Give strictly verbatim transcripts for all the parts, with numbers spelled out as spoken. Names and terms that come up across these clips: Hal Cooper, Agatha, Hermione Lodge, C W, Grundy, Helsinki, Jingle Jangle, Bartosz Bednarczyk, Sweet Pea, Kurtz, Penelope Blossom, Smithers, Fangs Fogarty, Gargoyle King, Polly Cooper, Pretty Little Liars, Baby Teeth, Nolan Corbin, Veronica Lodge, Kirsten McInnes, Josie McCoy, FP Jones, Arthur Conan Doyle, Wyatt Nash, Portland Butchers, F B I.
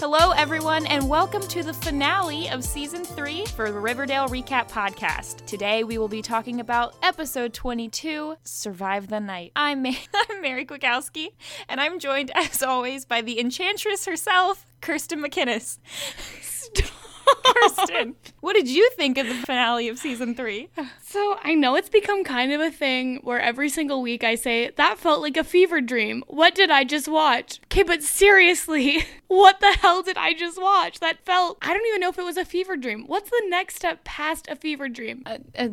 Hello, everyone, and welcome to the finale of Season three for the Riverdale Recap Podcast. Today, we will be talking about Episode twenty-two, Survive the Night. I'm, Ma- I'm Mary Kwiatkowski, and I'm joined, as always, by the Enchantress herself, Kirsten McInnes. Kirsten, what did you think of the finale of season three? So I know it's become kind of a thing where every single week I say, that felt like a fever dream. What did I just watch? Okay, but seriously, what the hell did I just watch? That felt, I don't even know if it was a fever dream. What's the next step past a fever dream? Uh, uh,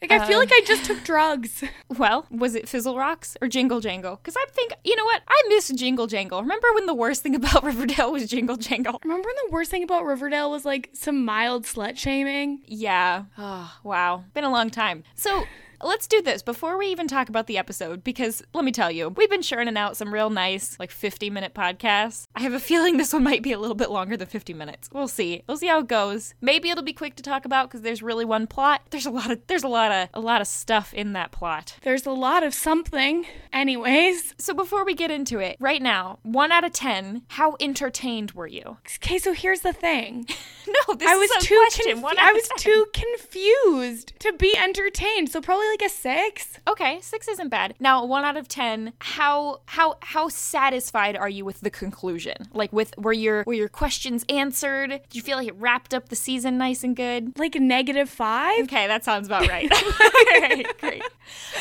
like, I uh, feel like I just took drugs. Well, was it Fizzle Rocks or Jingle Jangle? Because I think, you know what? I miss Jingle Jangle. Remember when the worst thing about Riverdale was Jingle Jangle? Remember when the worst thing about Riverdale was like, some mild slut shaming. Yeah. Oh, wow. Been a long time. So let's do this before we even talk about the episode, because let me tell you, we've been churning out some real nice, like fifty minute podcasts. I have a feeling this one might be a little bit longer than fifty minutes. We'll see. We'll see how it goes. Maybe it'll be quick to talk about because there's really one plot. There's a lot of, there's a lot of, a lot of stuff in that plot. There's a lot of something. Anyways. So before we get into it, right now, one out of ten, how entertained were you? Okay, so here's the thing. No, this I was is a too question. Confu- I was too confused to be entertained. So probably like a six. Okay, six isn't bad. Now, one out of ten. How how how satisfied are you with the conclusion? Like, with were your were your questions answered? Did you feel like it wrapped up the season nice and good? Like a negative five. Okay, that sounds about right. All right, great.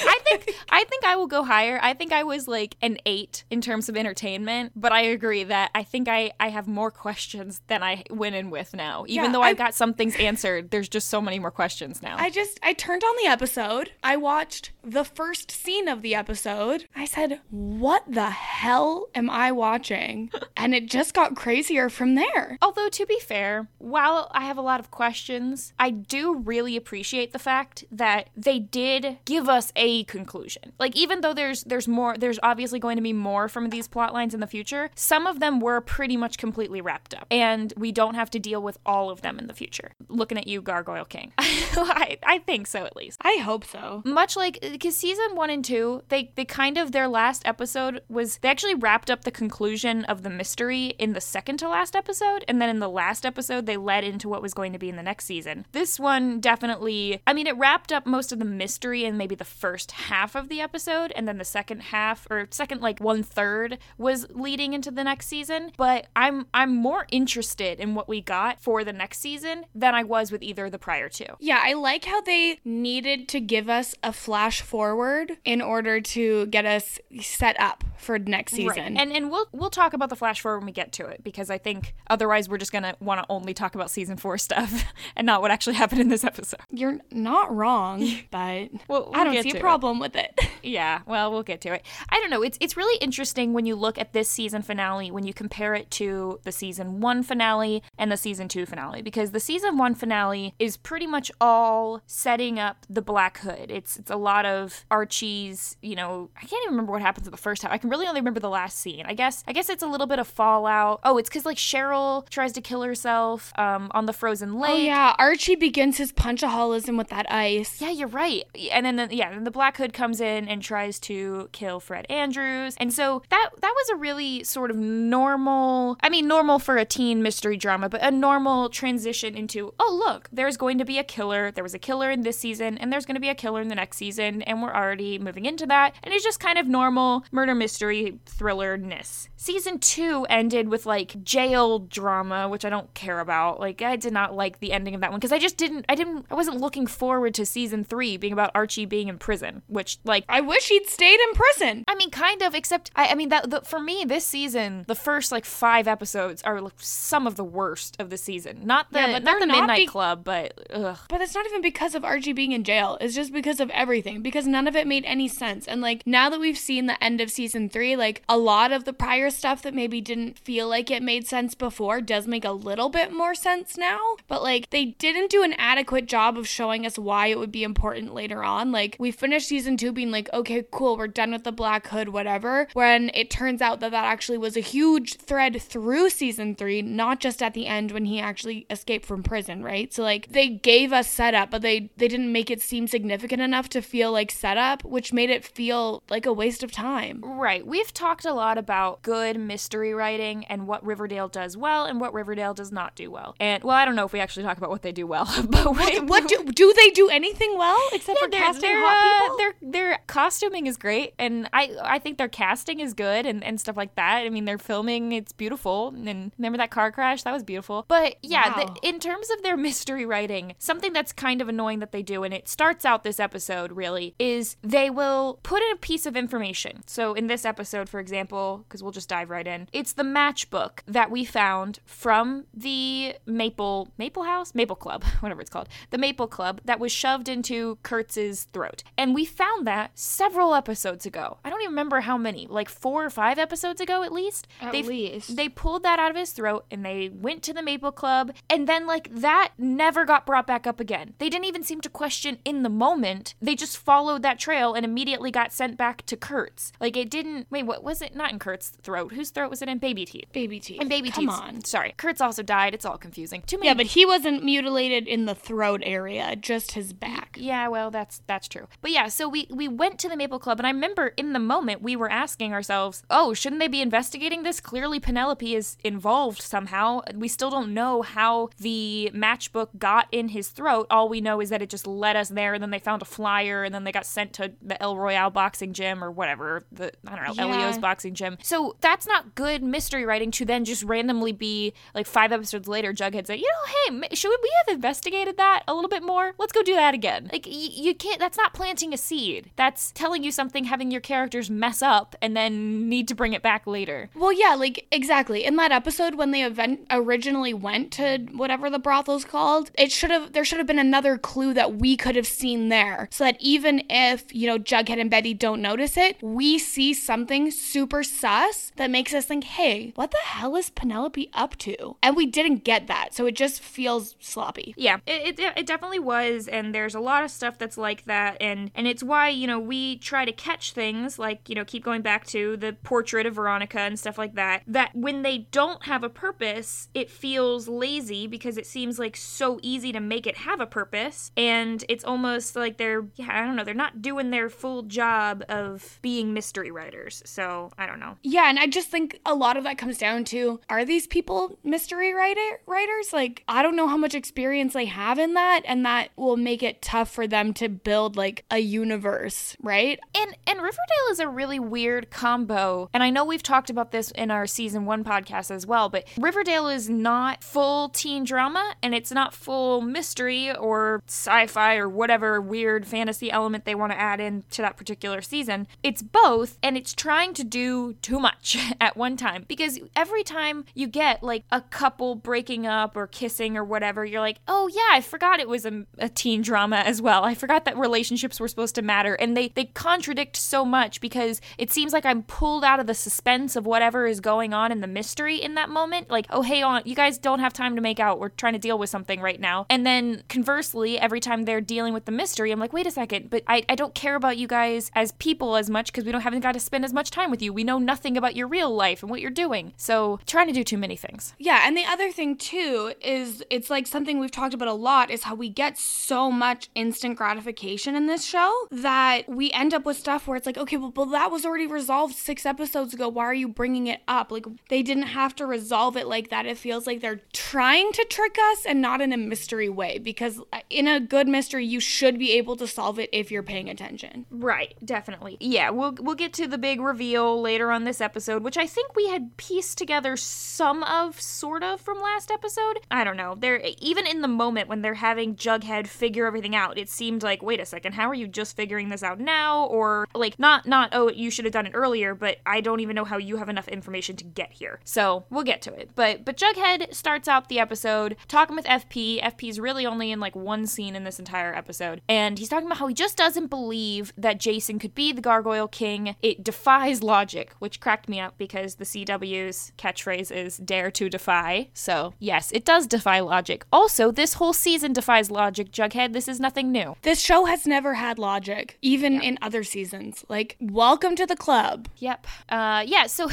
I think I think I will go higher. I think I was like an eight in terms of entertainment, but I agree that I think I I have more questions than I went in with now. Even yeah, though I got some things answered, there's just so many more questions now. I just, I turned on the episode. I watched the first scene of the episode. I said, what the hell am I watching? And it just got crazier from there. Although, to be fair, while I have a lot of questions, I do really appreciate the fact that they did give us a conclusion. Like, even though there's, there's more, there's obviously going to be more from these plot lines in the future, some of them were pretty much completely wrapped up. And we don't have to deal with all of them in the future. Looking at you, Gargoyle King. I, I think so, at least. I hope so. Much like, because season one and two, they, they kind of, their last episode was, they actually wrapped up the conclusion of the mystery in the second to last episode, and then in the last episode, they led into what was going to be in the next season. This one definitely, I mean, it wrapped up most of the mystery in maybe the first half of the episode, and then the second half, or second, like, one-third was leading into the next season, but I'm, I'm more interested in what we got for the next season than I was with either of the prior two. Yeah, I like how they needed to give us a flash forward in order to get us set up for next season. Right. And and we'll we'll talk about the flash forward when we get to it, because I think otherwise we're just going to want to only talk about season four stuff and not what actually happened in this episode. You're not wrong, but we'll, we'll I don't see a problem it. with it. Yeah, well, we'll get to it. I don't know. It's it's really interesting when you look at this season finale, when you compare it to the season one finale and the season two finale, because the season one finale is pretty much all setting up the Black Hood. It's it's a lot of Archie's, you know, I can't even remember what happens at the first time. I can really only remember the last scene. I guess I guess it's a little bit of fallout. Oh, it's because like Cheryl tries to kill herself um, on the frozen lake. Oh yeah, Archie begins his punchaholism with that ice. Yeah, you're right. And then the, yeah, then the Black Hood comes in and tries to kill Fred Andrews. And so that that was a really sort of normal, I mean normal for a teen mystery drama, but a normal normal transition into, oh look, there's going to be a killer, there was a killer in this season, and there's going to be a killer in the next season, and we're already moving into that, and it's just kind of normal murder mystery thriller-ness. Season two ended with like jail drama, which I don't care about. Like, I did not like the ending of that one, because I just didn't, I didn't, I wasn't looking forward to season three being about Archie being in prison, which like, I wish he'd stayed in prison. I mean, kind of, except, I, I mean, that the, for me, this season, the first like five episodes are like some of the worst of the season. Not the yeah, but not the not Midnight be- Club, but ugh. But it's not even because of Archie being in jail. It's just because of everything, because none of it made any sense. And like, now that we've seen the end of season three, like a lot of the prior stuff that maybe didn't feel like it made sense before does make a little bit more sense now. But like, they didn't do an adequate job of showing us why it would be important later on. Like, we finished season two being like, okay, cool, we're done with the Black Hood, whatever, when it turns out that that actually was a huge thread through season three, not just at the end when he he actually escaped from prison, right? So like, they gave us setup, but they they didn't make it seem significant significant enough to feel like setup, which made it feel like a waste of time. Right. We've talked a lot about good mystery writing and what Riverdale does well and what Riverdale does not do well. And, well, I don't know if we actually talk about what they do well. But wait, what, what do do they do anything well except yeah, for they're, casting they're, hot uh, people? Their their costuming is great, and I I think their casting is good and, and stuff like that. I mean, their filming, it's beautiful. And remember that car crash? That was beautiful. But yeah, wow. the, in terms of their mystery writing, something that's kind of annoying that they do, and it starts out this episode really, is they will put in a piece of information. So in this episode, for example, because we'll just dive right in, it's the matchbook that we found from the Maple Maple House? Maple Club, whatever it's called. The Maple Club that was shoved into Kurtz's throat. And we found that several episodes ago. I don't even remember how many, like four or five episodes ago at least. At they, least. They pulled that out of his throat and they went to the Maple Club, and then like that never got brought back up again. They didn't even seem to question in the moment. They just followed that trail and immediately got sent back to Kurtz. Like it didn't, wait, what was it? Not in Kurtz's throat. Whose throat was it in? Baby Teeth. Baby Teeth. And Baby Teeth. Come on. Sorry. Kurtz also died. It's all confusing. Too many. Yeah, but he wasn't mutilated in the throat area, just his back. Yeah, well, that's that's true. But yeah, so we, we went to the Maple Club, and I remember in the moment we were asking ourselves, oh, shouldn't they be investigating this? Clearly Penelope is involved somehow. We still don't know how the matchbook got in his throat. All we know is that it just led us there, and then they found a flyer, and then they got sent to the El Royale boxing gym or whatever, the I don't know, yeah. Elio's boxing gym. So that's not good mystery writing to then just randomly be, like five episodes later, Jughead said, you know, hey, should we have investigated that a little bit more? Let's go do that again. Like, y- you can't, that's not planting a seed. That's telling you something, having your characters mess up, and then need to bring it back later. Well, yeah, like, exactly. In that episode, when they event- originally went to whatever the brothel's called, it should have, there should have been another clue that we could have seen there, so that even if, you know, Jughead and Betty don't notice it, we see something super sus that makes us think, hey, what the hell is Penelope up to? And we didn't get that, so it just feels sloppy. Yeah, it, it, it definitely was, and there's a lot of stuff that's like that, and, and it's why, you know, we try to catch things, like, you know, keep going back to the portrait of Veronica and stuff like that, that when they don't have a purpose, it feels lazy, because it seems like so easy to make it have a purpose, and it's almost like they're, yeah, I don't know, they're not doing their full job of being mystery writers, so I don't know. Yeah, and I just think a lot of that comes down to, are these people mystery writer writers? Like, I don't know how much experience they have in that, and that will make it tough for them to build, like, a universe, right? And and Riverdale is a really weird combo, and I know we've talked about this in our season one podcast as well, but Riverdale is not full teen drama, and it's not full mystery or sci-fi or whatever weird fantasy element they want to add in to that particular season. It's both, and it's trying to do too much at one time, because every time you get, like, a couple breaking up or kissing or whatever, you're like, oh yeah, I forgot it was a, a teen drama as well. I forgot that relationships were supposed to matter, and they, they contradict so much, because it seems like I'm pulled out of the suspense of whatever is going on in the mystery in that moment. Like, oh, hey, on, you guys don't have time to make out. We're trying to deal with something right now. And then conversely, every time they're dealing with the mystery, I'm like, wait a second, but I, I don't care about you guys as people as much, because we don't haven't got to spend as much time with you. We know nothing about your real life and what you're doing. So trying to do too many things. Yeah, and the other thing too is it's like something we've talked about a lot is how we get so much instant gratification in this show that we end up with stuff where it's like, okay, well, well that was already resolved six episodes ago. Why are you bringing it up? Like, they didn't have to resolve it like that. It feels like they're trying to trick us, and not in a mystery way, because in a good mystery, you should be able to solve it if you're paying attention. Right, definitely. Yeah, we'll we'll get to the big reveal later on this episode, which I think we had pieced together some of, sort of, from last episode. I don't know. They're, even in the moment when they're having Jughead figure everything out, it seemed like, wait a second, how are you just figuring this out now? Or, like, not, not oh, you should have done it earlier, but I don't even know how you have enough information to get here. So, we'll get to it. But, but Jughead starts out the episode talking with F P. F P's really only in, like, one scene in this entire episode. And he's talking about how he just doesn't believe that Jason could be the Gargoyle King. It defies logic, which cracked me up because the C W's catchphrase is dare to defy. So, yes, it does defy logic. Also, this whole season defies logic, Jughead. This is nothing new. This show has never had logic, even yeah. in other seasons. Like, welcome to the club. Yep. Uh, yeah, so...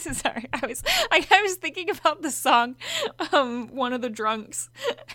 Sorry, I was I, I was thinking about the song, um, One of the Drunks,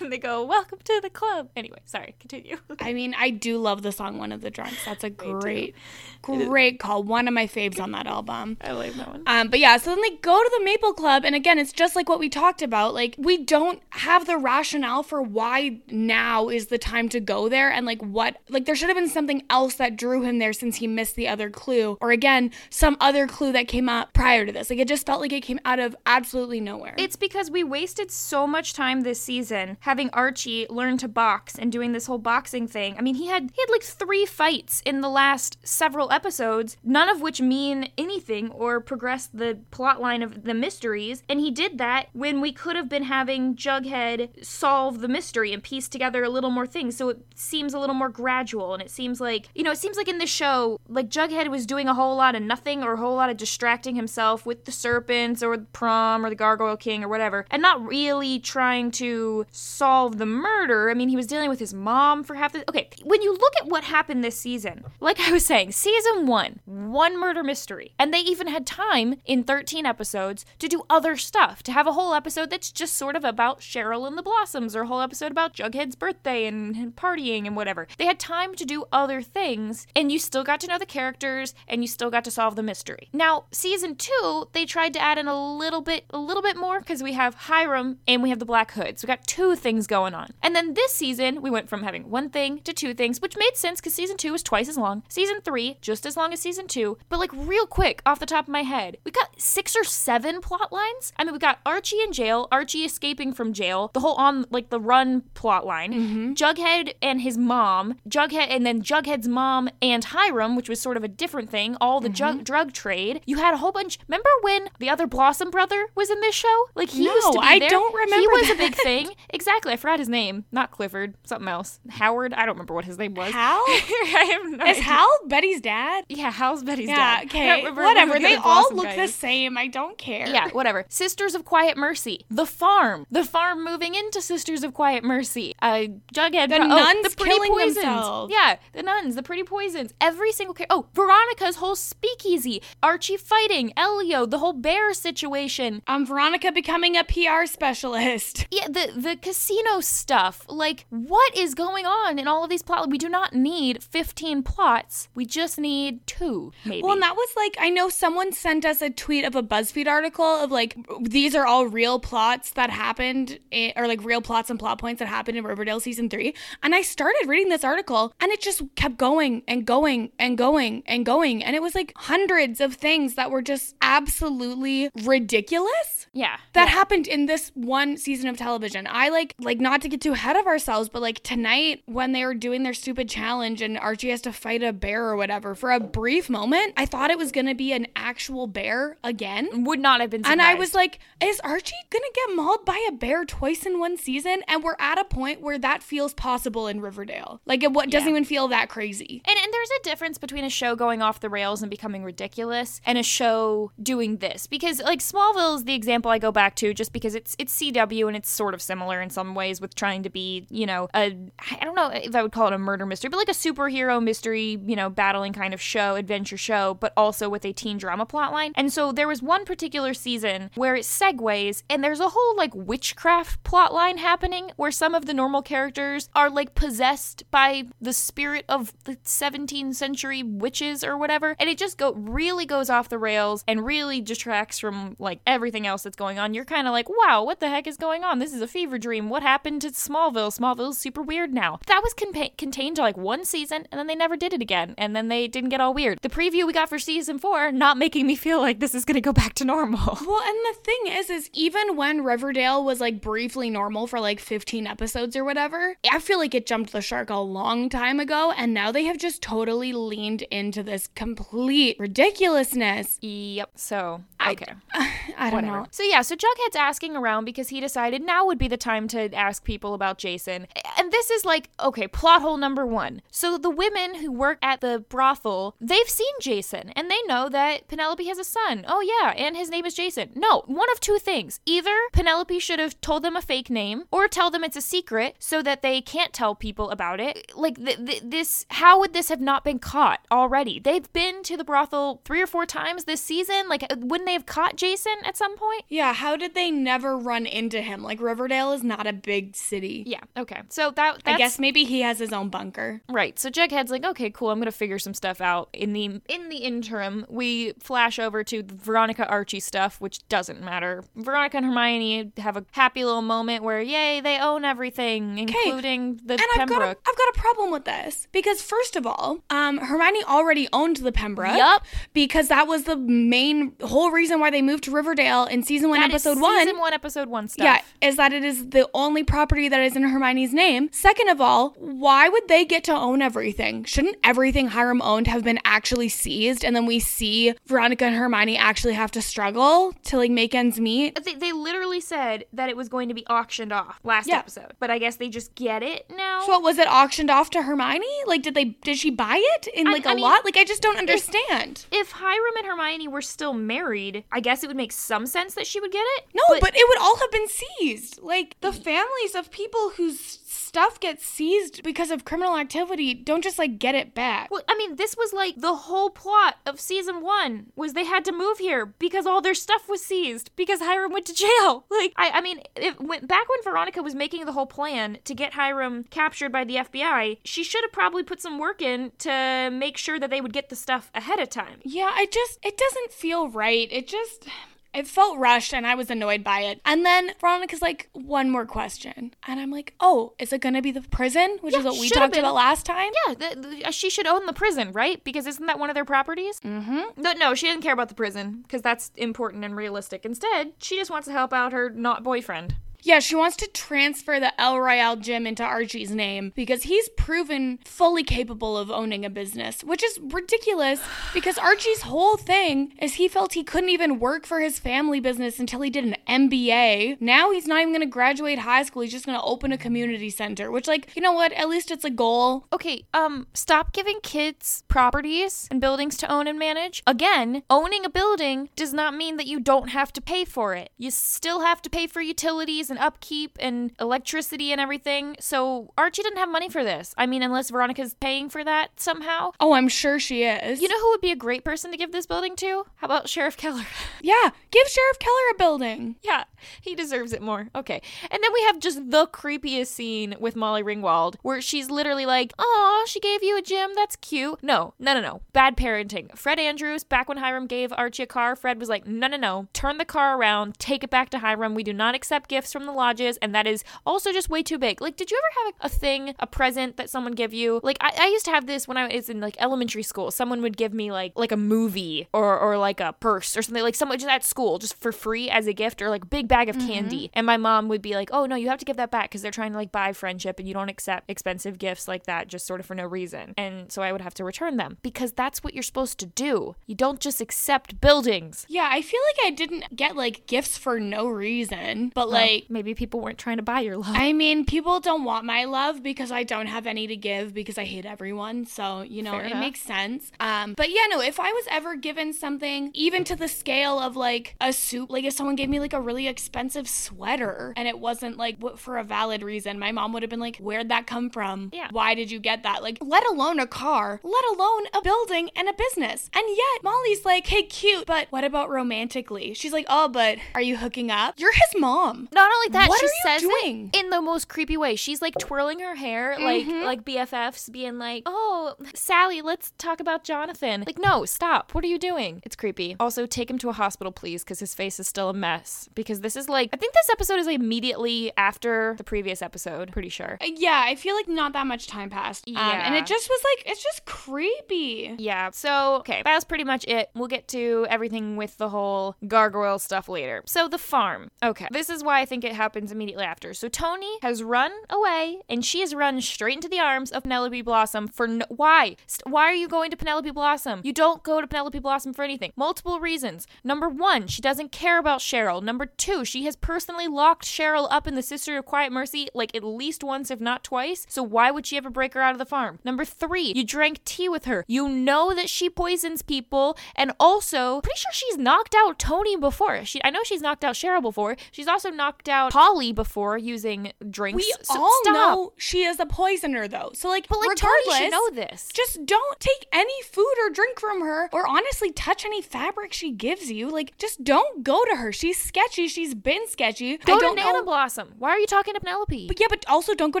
and they go, welcome to the club. Anyway, sorry, continue. I mean, mean, I do love the song One of the Drunks. That's a great, great call. One of my faves on that album. I like that one. Um, but yeah, so then they go to the Maple Club. And again, it's just like what we talked about. Like, we don't have the rationale for why now is the time to go there. And like what, like there should have been something else that drew him there since he missed the other clue. Or again, some other clue that came out prior to this. Like it just felt like it came out of absolutely nowhere. It's because we wasted so much time this season having Archie learn to box and doing this whole boxing thing. I mean, he had he had like three fights in the last several episodes, none of which mean anything or progress the plot line of the mysteries. And he did that when we could have been having Jughead solve the mystery and piece together a little more things. So it seems a little more gradual. And it seems like, you know, it seems like in the show, like Jughead was doing a whole lot of nothing or a whole lot of distracting himself with the serpents or the prom or the Gargoyle King or whatever, and not really trying to solve the murder. I mean, he was dealing with his mom for half the... Okay, when you look at what happened this season, like I was saying, season one, one murder mystery. And they even had time in thirteen episodes to do other stuff, to have a whole episode that's just sort of about Cheryl and the Blossoms or a whole episode about Jughead's birthday and, and partying and whatever. They had time to do other things, and you still got to know the characters and you still got to solve the mystery. Now, season two, they tried to add in a little bit, a little bit more because we have Hiram and we have the Black Hood. So we got two things going on. And then this season, we went from having one thing to two things, which made sense because season two was twice as long. Season three, just as long as season two. But like real quick, off the top of my head, we got six or seven plot lines. I mean, we got Archie in jail, Archie escaping from jail, the whole on like the run plot line, mm-hmm. Jughead and his mom, Jughead and then Jughead's mom and Hiram, which was sort of a different thing, all the mm-hmm. ju- drug trade. You had a whole bunch. Remember when the other Blossom brother was in this show? Like he no, used to be I there. I don't remember. He was that. A big thing. Exactly. I forgot his name. Not Clifford. Something else. Howard. I don't remember what his name was. Hal? I have no Is idea. Hal Betty's dad? Yeah, Hal's Betty's yeah, dad. Yeah, okay. Whatever. They the all look guys. The same. I don't care. Yeah, whatever. Sisters of Quiet Mercy. The farm. The farm moving into Sisters of Quiet Mercy. Uh, Jughead. The pro- nuns oh, the pretty killing poisons. Themselves. Yeah, the nuns. The Pretty Poisons. Every single character. Oh, Veronica's whole speakeasy. Archie fighting. Elio. The whole bear situation. Um, Veronica becoming a P R specialist. Yeah, the, the casino stuff. Like, what is going on in all of these plots? We do not need fifteen plots. We just need two, maybe. Well, and that was like, I know someone sent us a tweet of a BuzzFeed article of like, these are all real plots that happened, in, or like real plots and plot points that happened in Riverdale season three. And I started reading this article and it just kept going and going and going and going. And it was like hundreds of things that were just absolutely ridiculous. Yeah. That yeah. happened in this one season of television. I like, like not to get too ahead of ourselves, but like tonight when they were doing their stupid challenge and Archie has to fight a bear or whatever, for a brief moment, I thought it was going to be an actual bear again. Would not have been surprised. And I was like, is Archie going to get mauled by a bear twice in one season? And we're at a point where that feels possible in Riverdale. Like it what, doesn't yeah. even feel that crazy. And, and there's a difference between a show going off the rails and becoming ridiculous and a show doing this. Because like Smallville is the example I go back to just because it's it's C W and it's sort of similar in some ways with trying to be, you know, a, I don't know if I would call it a murder mystery, but like a superhero mystery, you know, battling kind of show, adventure show, but also with a teen drama plotline. And so there was one particular season where it segues and there's a whole like witchcraft plotline happening where some of the normal characters are like possessed by the spirit of the seventeenth century witches or whatever. And it just go really goes off the rails and really detracts from like everything else that's going on. You're kind of like, wow, what the heck is going on? This is a fever dream. What happened to Smallville? Smallville's super weird now. That was con- contained to like one season and then they never did it again. And then they didn't get all weird. The preview we got for season four not making me feel like this is going to go back to normal. Well, and the thing is, is even when Riverdale was like briefly normal for like fifteen episodes or whatever, I feel like it jumped the shark a long time ago. And now they have just totally leaned into this complete ridiculousness. Yep. So, okay. I, I don't whatever. Know. So yeah, so Jughead's asking around because he decided now would be the time to ask people about Jason. And this is like, okay, plot hole number one. So the women who work at the brothel, they've seen Jason and they know that Penelope has a son. Oh yeah, and his name is Jason. No, one of two things. Either Penelope should have told them a fake name or tell them it's a secret so that they can't tell people about it. Like th- th- this, how would this have not been caught already? They've been to the brothel three or four times this season. Like wouldn't they have caught Jason at some point? Yeah, how did they never run into him? Like Riverdale is not a big city. Yeah, okay. So that that's, I guess maybe he has his own bunker. Right. So Jughead's like, okay, cool, I'm going to figure some stuff out. In the in the interim, we flash over to the Veronica Archie stuff, which doesn't matter. Veronica and Hermione have a happy little moment where, yay, they own everything, including okay. the and Pembroke. I've got, a, I've got a problem with this. Because first of all, um, Hermione already owned the Pembroke. Yep. Because that was the main whole reason why they moved to Riverdale in season one, that episode is one. Season one, episode one stuff. Yeah, is that it is the only property that is in Hermione's name. Second of all, why would they get to own everything? Shouldn't everything Hiram owned have been actually seized? And then we see Veronica and Hermione actually have to struggle to like make ends meet. They, they literally said that it was going to be auctioned off last yeah. episode, but I guess they just get it now. So was it auctioned off to Hermione? Like, did they did she buy it in like I, I a mean, lot? Like, I just don't understand. If, if Hiram and Hermione were still married, I guess it would make some sense that she would get it. No, but, but it would all have been seized. Like, the families of people whose stuff gets seized because of criminal activity don't just like get it back. Well, I mean, this was like the whole plot of season one was they had to move here because all their stuff was seized because Hiram went to jail. Like, I, I mean, it went back when Veronica was making the whole plan to get Hiram captured by the F B I, she should have probably put some work in to make sure that they would get the stuff ahead of time. Yeah, I just, it doesn't feel right. It just... It felt rushed, and I was annoyed by it. And then Veronica's like, one more question. And I'm like, oh, is it going to be the prison? Which yeah, is what we talked been. about last time. Yeah, the, the, she should own the prison, right? Because isn't that one of their properties? Mm-hmm. No, no, she doesn't care about the prison, because that's important and realistic. Instead, she just wants to help out her not boyfriend. Yeah, she wants to transfer the El Royale Gym into Archie's name because he's proven fully capable of owning a business, which is ridiculous because Archie's whole thing is he felt he couldn't even work for his family business until he did an M B A. Now he's not even going to graduate high school. He's just going to open a community center, which, like, you know what? At least it's a goal. Okay, um, stop giving kids properties and buildings to own and manage. Again, owning a building does not mean that you don't have to pay for it. You still have to pay for utilities and upkeep and electricity and everything. So Archie didn't have money for this. I mean, unless Veronica's paying for that somehow. Oh, I'm sure she is. You know who would be a great person to give this building to? How about Sheriff Keller? Yeah, give Sheriff Keller a building. Yeah, he deserves it more. Okay. And then we have just the creepiest scene with Molly Ringwald where she's literally like, aw, she gave you a gym. That's cute. No, no, no, no. Bad parenting. Fred Andrews, back when Hiram gave Archie a car, Fred was like, no, no, no. Turn the car around. Take it back to Hiram. We do not accept gifts from From the lodges, and that is also just way too big. Like, did you ever have a thing, a present that someone give you? Like, I, I used to have this when I was in like elementary school. Someone would give me like like a movie or or like a purse or something, like someone just at school just for free as a gift, or like a big bag of mm-hmm. candy. And my mom would be like, oh no, you have to give that back because they're trying to like buy friendship and you don't accept expensive gifts like that just sort of for no reason. And so I would have to return them because that's what you're supposed to do. You don't just accept buildings. Yeah, I feel like I didn't get like gifts for no reason, but like. No. Maybe people weren't trying to buy your love. I mean, people don't want my love because I don't have any to give because I hate everyone. So, you know, Fair it enough. makes sense. Um, but yeah, no, if I was ever given something, even to the scale of like a suit, like if someone gave me like a really expensive sweater and it wasn't like what, for a valid reason, my mom would have been like, where'd that come from? Yeah. Why did you get that? Like, let alone a car, let alone a building and a business. And yet Molly's like, hey, cute, but what about romantically? She's like, oh, but are you hooking up? You're his mom. Not only like that, what she says doing? It in the most creepy way. She's like twirling her hair, mm-hmm. like like B F Fs being like, oh, Sally, let's talk about Jonathan. Like, no, stop. What are you doing? It's creepy. Also, take him to a hospital, please, because his face is still a mess. Because this is like, I think this episode is like immediately after the previous episode, pretty sure. Uh, yeah, I feel like not that much time passed. Yeah. Um, and it just was like, it's just creepy. Yeah. So, okay, that was pretty much it. We'll get to everything with the whole gargoyle stuff later. So the farm. Okay. This is why I think it It happens immediately after. So Tony has run away and she has run straight into the arms of Penelope Blossom for no- why? St- why are you going to Penelope Blossom? You don't go to Penelope Blossom for anything. Multiple reasons. Number one, she doesn't care about Cheryl. Number two, she has personally locked Cheryl up in the Sisters of Quiet Mercy like at least once, if not twice. So why would she ever break her out of the farm? Number three, you drank tea with her. You know that she poisons people, and also pretty sure she's knocked out Tony before. She I know she's knocked out Cheryl before. She's also knocked out out Polly before using drinks. We so all stop. know she is a poisoner, though. So, like, but, like, regardless, Tony should know this. Just don't take any food or drink from her, or honestly touch any fabric she gives you. Like, just don't go to her. She's sketchy. She's been sketchy. Go I don't to Nana know. Blossom. Why are you talking to Penelope? But yeah, but also don't go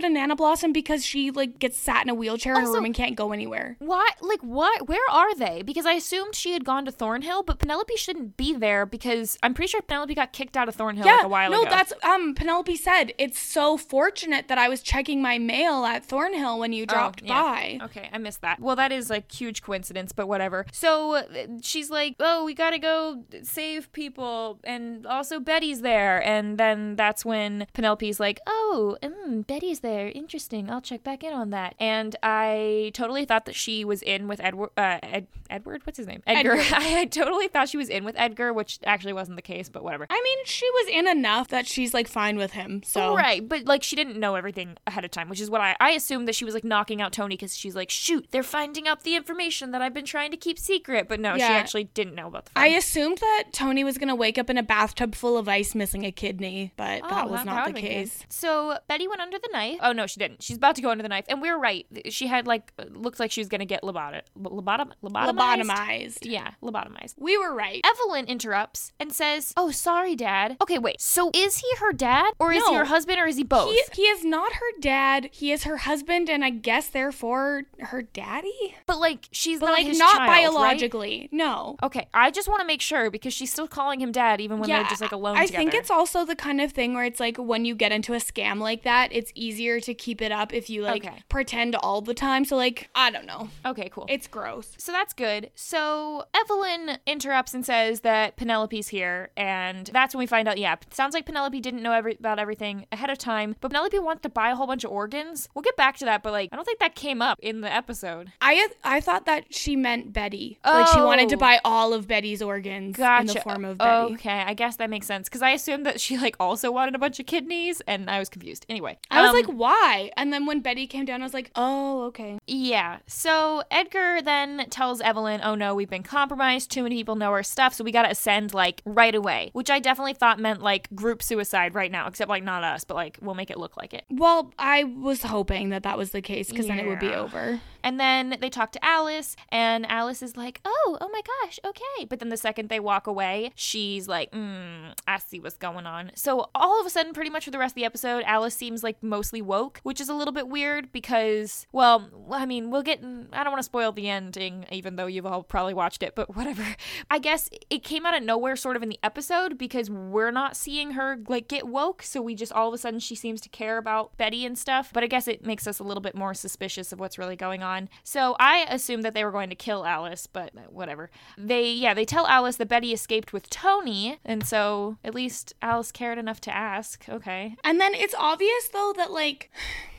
to Nana Blossom because she, like, gets sat in a wheelchair also, in her room and can't go anywhere. Why? Like, what? Where are they? Because I assumed she had gone to Thornhill, but Penelope shouldn't be there because I'm pretty sure Penelope got kicked out of Thornhill yeah, like a while no, ago. No, that's um. Penelope said it's so fortunate that I was checking my mail at Thornhill when you dropped oh, yeah. by. Okay, I missed that. Well, that is like huge coincidence, but whatever. So she's like, oh, we gotta go save people, and also Betty's there, and then that's when Penelope's like, oh, mm, Betty's there. Interesting. I'll check back in on that. And I totally thought that she was in with Edward. Uh, Ed- Edward, what's his name? Edgar. Edgar. I totally thought she was in with Edgar, which actually wasn't the case, but whatever. I mean, she was in enough that she's like fine with him. So right, but like she didn't know everything ahead of time, which is what I I assumed that she was like knocking out Tony because she's like, shoot, they're finding out the information that I've been trying to keep secret. But no, yeah. she actually didn't know about the phone. I assumed that Tony was gonna wake up in a bathtub full of ice, missing a kidney, but oh, that was not the case. So Betty went under the knife. Oh no, she didn't. She's about to go under the knife, and we were right. She had like looked like she was gonna get lobotomized. Lobotom- lobotomized. Lobotomized. Yeah, lobotomized. We were right. Evelyn interrupts and says, "Oh, sorry, Dad." Okay, wait. So is he her dad, or is no. he her husband, or is he both? He, he is not her dad. He is her husband, and I guess therefore her daddy. But like, she's but not like his not child, biologically. Right? No. Okay, I just want to make sure because she's still calling him dad even when yeah, they're just like alone I together. I think it's also the kind of thing where it's like when you get into a scam like that, it's easier to keep it up if you like okay. pretend all the time. So like, I don't know. Okay, cool. It's gross. So that's good. So Evelyn interrupts and says that Penelope's here, and that's when we find out. Yeah, sounds like Penelope didn't know every- about everything ahead of time, but Penelope wants to buy a whole bunch of organs. We'll get back to that, but like, I don't think that came up in the episode. I I thought that she meant Betty. Oh. Like she wanted to buy all of Betty's organs gotcha. in the form of Betty. Okay, I guess that makes sense because I assumed that she like also wanted a bunch of kidneys, and I was confused. Anyway, I um, was like, why? And then when Betty came down, I was like, oh, okay. Yeah. So Edgar then tells Evelyn, oh no, we've been compromised. Too many people know our stuff, so we gotta ascend like right away, which I definitely thought meant like group suicide right now, except like not us, but like we'll make it look like it. Well, I was hoping that that was the case because yeah. then it would be over. And then they talk to Alice, and Alice is like, oh, oh my gosh, okay. But then the second they walk away, she's like, mm, I see what's going on. So all of a sudden, pretty much for the rest of the episode, Alice seems like mostly woke, which is a little bit weird because, well, I mean, we'll get, I don't want to spoil the ending, even though you've all probably watched it, but whatever. I guess it came out of nowhere sort of in the episode because we're not seeing her like get woke, so we just all of a sudden she seems to care about Betty and stuff, but I guess it makes us a little bit more suspicious of what's really going on. So I assumed that they were going to kill Alice, but whatever. They yeah they tell Alice that Betty escaped with Tony, and so at least Alice cared enough to ask. Okay. And then it's obvious though that like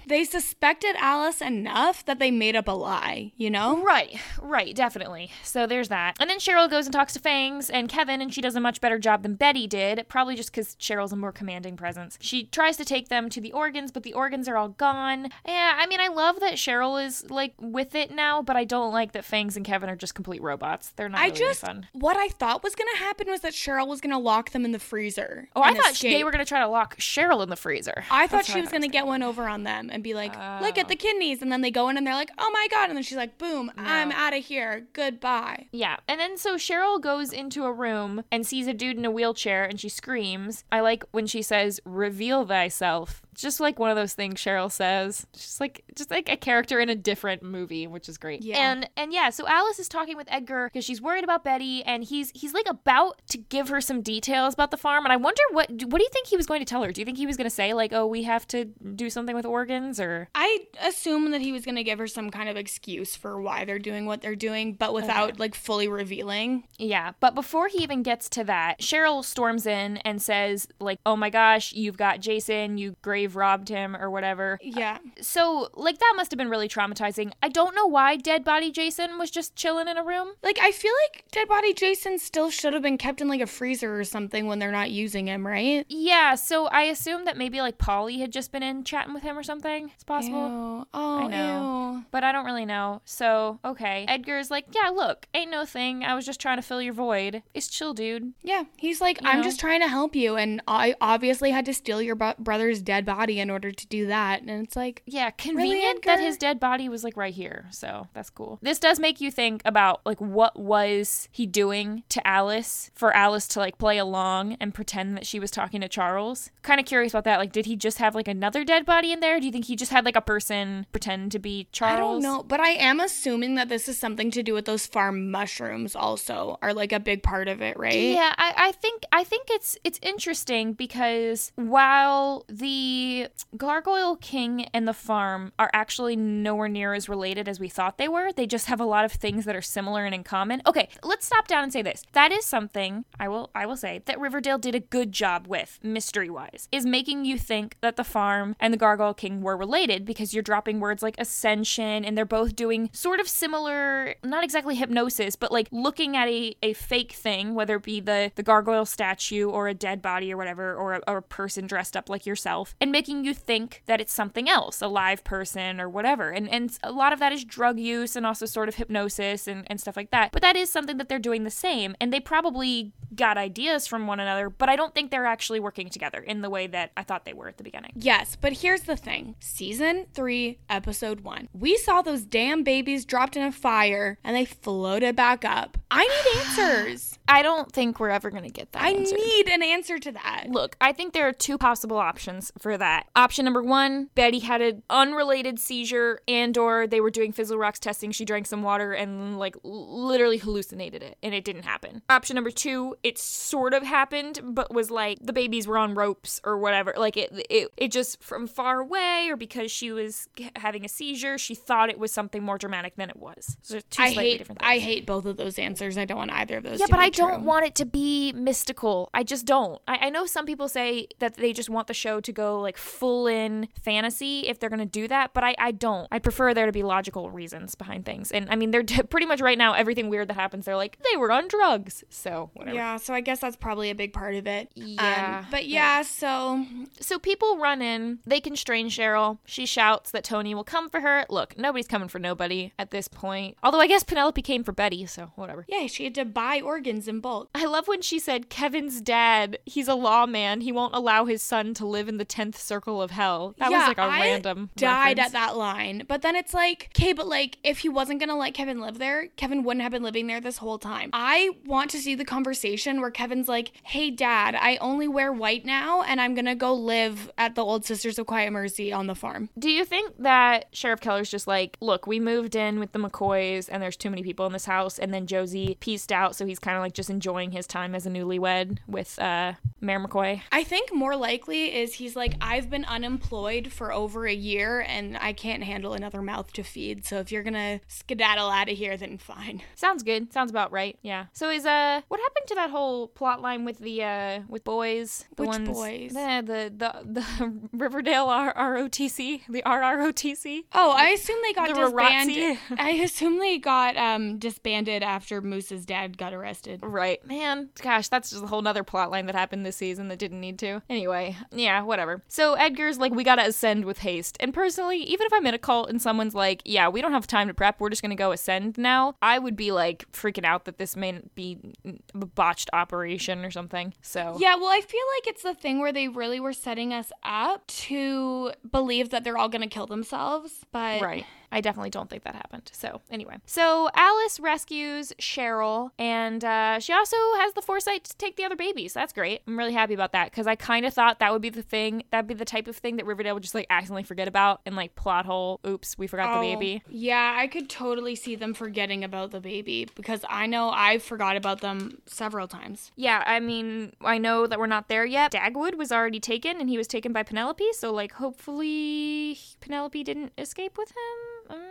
they suspected Alice enough that they made up a lie, you know? Right, right, definitely. So there's that. And then Cheryl goes and talks to Fangs and Kevin, and she does a much better job than Betty did, probably just because Cheryl's a more commanding presence. She tries to take them to the organs, but the organs are all gone. Yeah, I mean, I love that Cheryl is, like, with it now, but I don't like that Fangs and Kevin are just complete robots. They're not I really just, fun. What I thought was going to happen was that Cheryl was going to lock them in the freezer. Oh, I thought escape. they were going to try to lock Cheryl in the freezer. I thought That's she I thought was going to get one over on them. And be like, oh. look at the kidneys, and then they go in and they're like, oh my god, and then she's like, boom, no. I'm out of here, goodbye. Yeah. And then so Cheryl goes into a room and sees a dude in a wheelchair, and she screams. I like when she says, reveal thyself. Just like one of those things Cheryl says, just like just like a character in a different movie, which is great. Yeah. And and yeah, so Alice is talking with Edgar because she's worried about Betty, and he's he's like about to give her some details about the farm. And I wonder what what do you think he was going to tell her? Do you think he was going to say like, oh, we have to do something with organs? Or I assume that he was going to give her some kind of excuse for why they're doing what they're doing, but without okay. like fully revealing. Yeah, but before he even gets to that, Cheryl storms in and says like, oh my gosh, you've got Jason, you grave they've robbed him or whatever. Yeah. So, like, that must have been really traumatizing. I don't know why Dead Body Jason was just chilling in a room. Like, I feel like Dead Body Jason still should have been kept in, like, a freezer or something when they're not using him, right? Yeah, so I assume that maybe, like, Polly had just been in chatting with him or something. It's possible. Ew. Oh, I know. Ew. But I don't really know. So, okay. Edgar's like, yeah, look, ain't no thing. I was just trying to fill your void. It's chill, dude. Yeah, he's like, you I'm know? just trying to help you, and I obviously had to steal your bro- brother's dead body in order to do that. And it's like, yeah, convenient really, that his dead body was like right here, so that's cool. This does make you think about like what was he doing to Alice for Alice to like play along and pretend that she was talking to Charles. Kind of curious about that. Like, did he just have like another dead body in there? Do you think he just had like a person pretend to be Charles? I don't know, but I am assuming that this is something to do with those farm mushrooms also are like a big part of it, right? Yeah, I, I think I think it's it's interesting because while the Gargoyle King and the farm are actually nowhere near as related as we thought they were, they just have a lot of things that are similar and in common. Okay, let's stop down and say this. That is something I will I will say that Riverdale did a good job with, mystery-wise, is making you think that the farm and the Gargoyle King were related because you're dropping words like ascension and they're both doing sort of similar, not exactly hypnosis, but like looking at a, a fake thing, whether it be the, the gargoyle statue or a dead body or whatever, or a, or a person dressed up like yourself, and making you think that it's something else, a live person or whatever. And and a lot of that is drug use and also sort of hypnosis and, and stuff like that. But that is something that they're doing the same, and they probably got ideas from one another, but I don't think they're actually working together in the way that I thought they were at the beginning. Yes, but here's the thing. Season three, episode one. We saw those damn babies dropped in a fire, and they floated back up. I need answers. I don't think we're ever going to get that I answer. need an answer to that. Look, I think there are two possible options for that. Option number one, Betty had an unrelated seizure and or they were doing Fizzle Rocks testing. She drank some water and like literally hallucinated it and it didn't happen. Option number two, it sort of happened but was like the babies were on ropes or whatever. Like it it, it just from far away or because she was having a seizure, she thought it was something more dramatic than it was. So two I slightly hate, different things. I hate both of those answers. I don't want either of those yeah, to but be I true. Don't want it to be mystical. I just don't. I, I know some people say that they just want the show to go like full in fantasy if they're going to do that, but I, I don't. I prefer there to be logical reasons behind things. And I mean, they're t- pretty much right now, everything weird that happens, they're like, they were on drugs. So whatever. Yeah, so I guess that's probably a big part of it. Yeah. Um, but yeah, yeah, so. So people run in. They constrain Cheryl. She shouts that Tony will come for her. Look, nobody's coming for nobody at this point. Although I guess Penelope came for Betty, so whatever. Yeah, she had to buy organs in bulk. I love when she said, Kevin's dad, he's a lawman. He won't allow his son to live in the tenth circle of hell. That yeah, was like a I random died reference. At that line. But then it's like, okay, but like if he wasn't going to let Kevin live there, Kevin wouldn't have been living there this whole time. I want to see the conversation where Kevin's like, hey, dad, I only wear white now and I'm going to go live at the old Sisters of Quiet Mercy on the farm. Do you think that Sheriff Keller's just like, look, we moved in with the McCoys and there's too many people in this house and then Josie pieced out, so he's kind of like just enjoying his time as a newlywed with uh, Mayor McCoy? I think more likely is he's like, I've been unemployed for over a year and I can't handle another mouth to feed, so if you're gonna skedaddle out of here, then fine. Sounds good. Sounds about right. Yeah. So is, uh, what happened to that whole plot line with the, uh, with boys? The Which ones, boys? The, the, the, the Riverdale R R O T C? The R R O T C? Oh, I assume they got the disbanded. Rorotzi. I assume they got, um, disbanded after Moose's dad got arrested. Right. Man, gosh, that's just a whole nother plot line that happened this season that didn't need to. Anyway, yeah, whatever. So Edgar's like, we gotta ascend with haste. And personally, even if I'm in a cult and someone's like, yeah, we don't have time to prep, we're just gonna go ascend now, I would be like freaking out that this may be a botched operation or something. So yeah, well, I feel like it's the thing where they really were setting us up to believe that they're all gonna kill themselves, but right. I definitely don't think that happened. So anyway. So Alice rescues Cheryl, and uh, she also has the foresight to take the other babies. That's great. I'm really happy about that because I kind of thought that would be the thing, that'd be the type of thing that Riverdale would just like accidentally forget about and like plot hole, oops, we forgot oh, the baby. Yeah, I could totally see them forgetting about the baby because I know I forgot about them several times. Yeah, I mean, I know that we're not there yet. Dagwood was already taken and he was taken by Penelope. So like hopefully Penelope didn't escape with him. Um,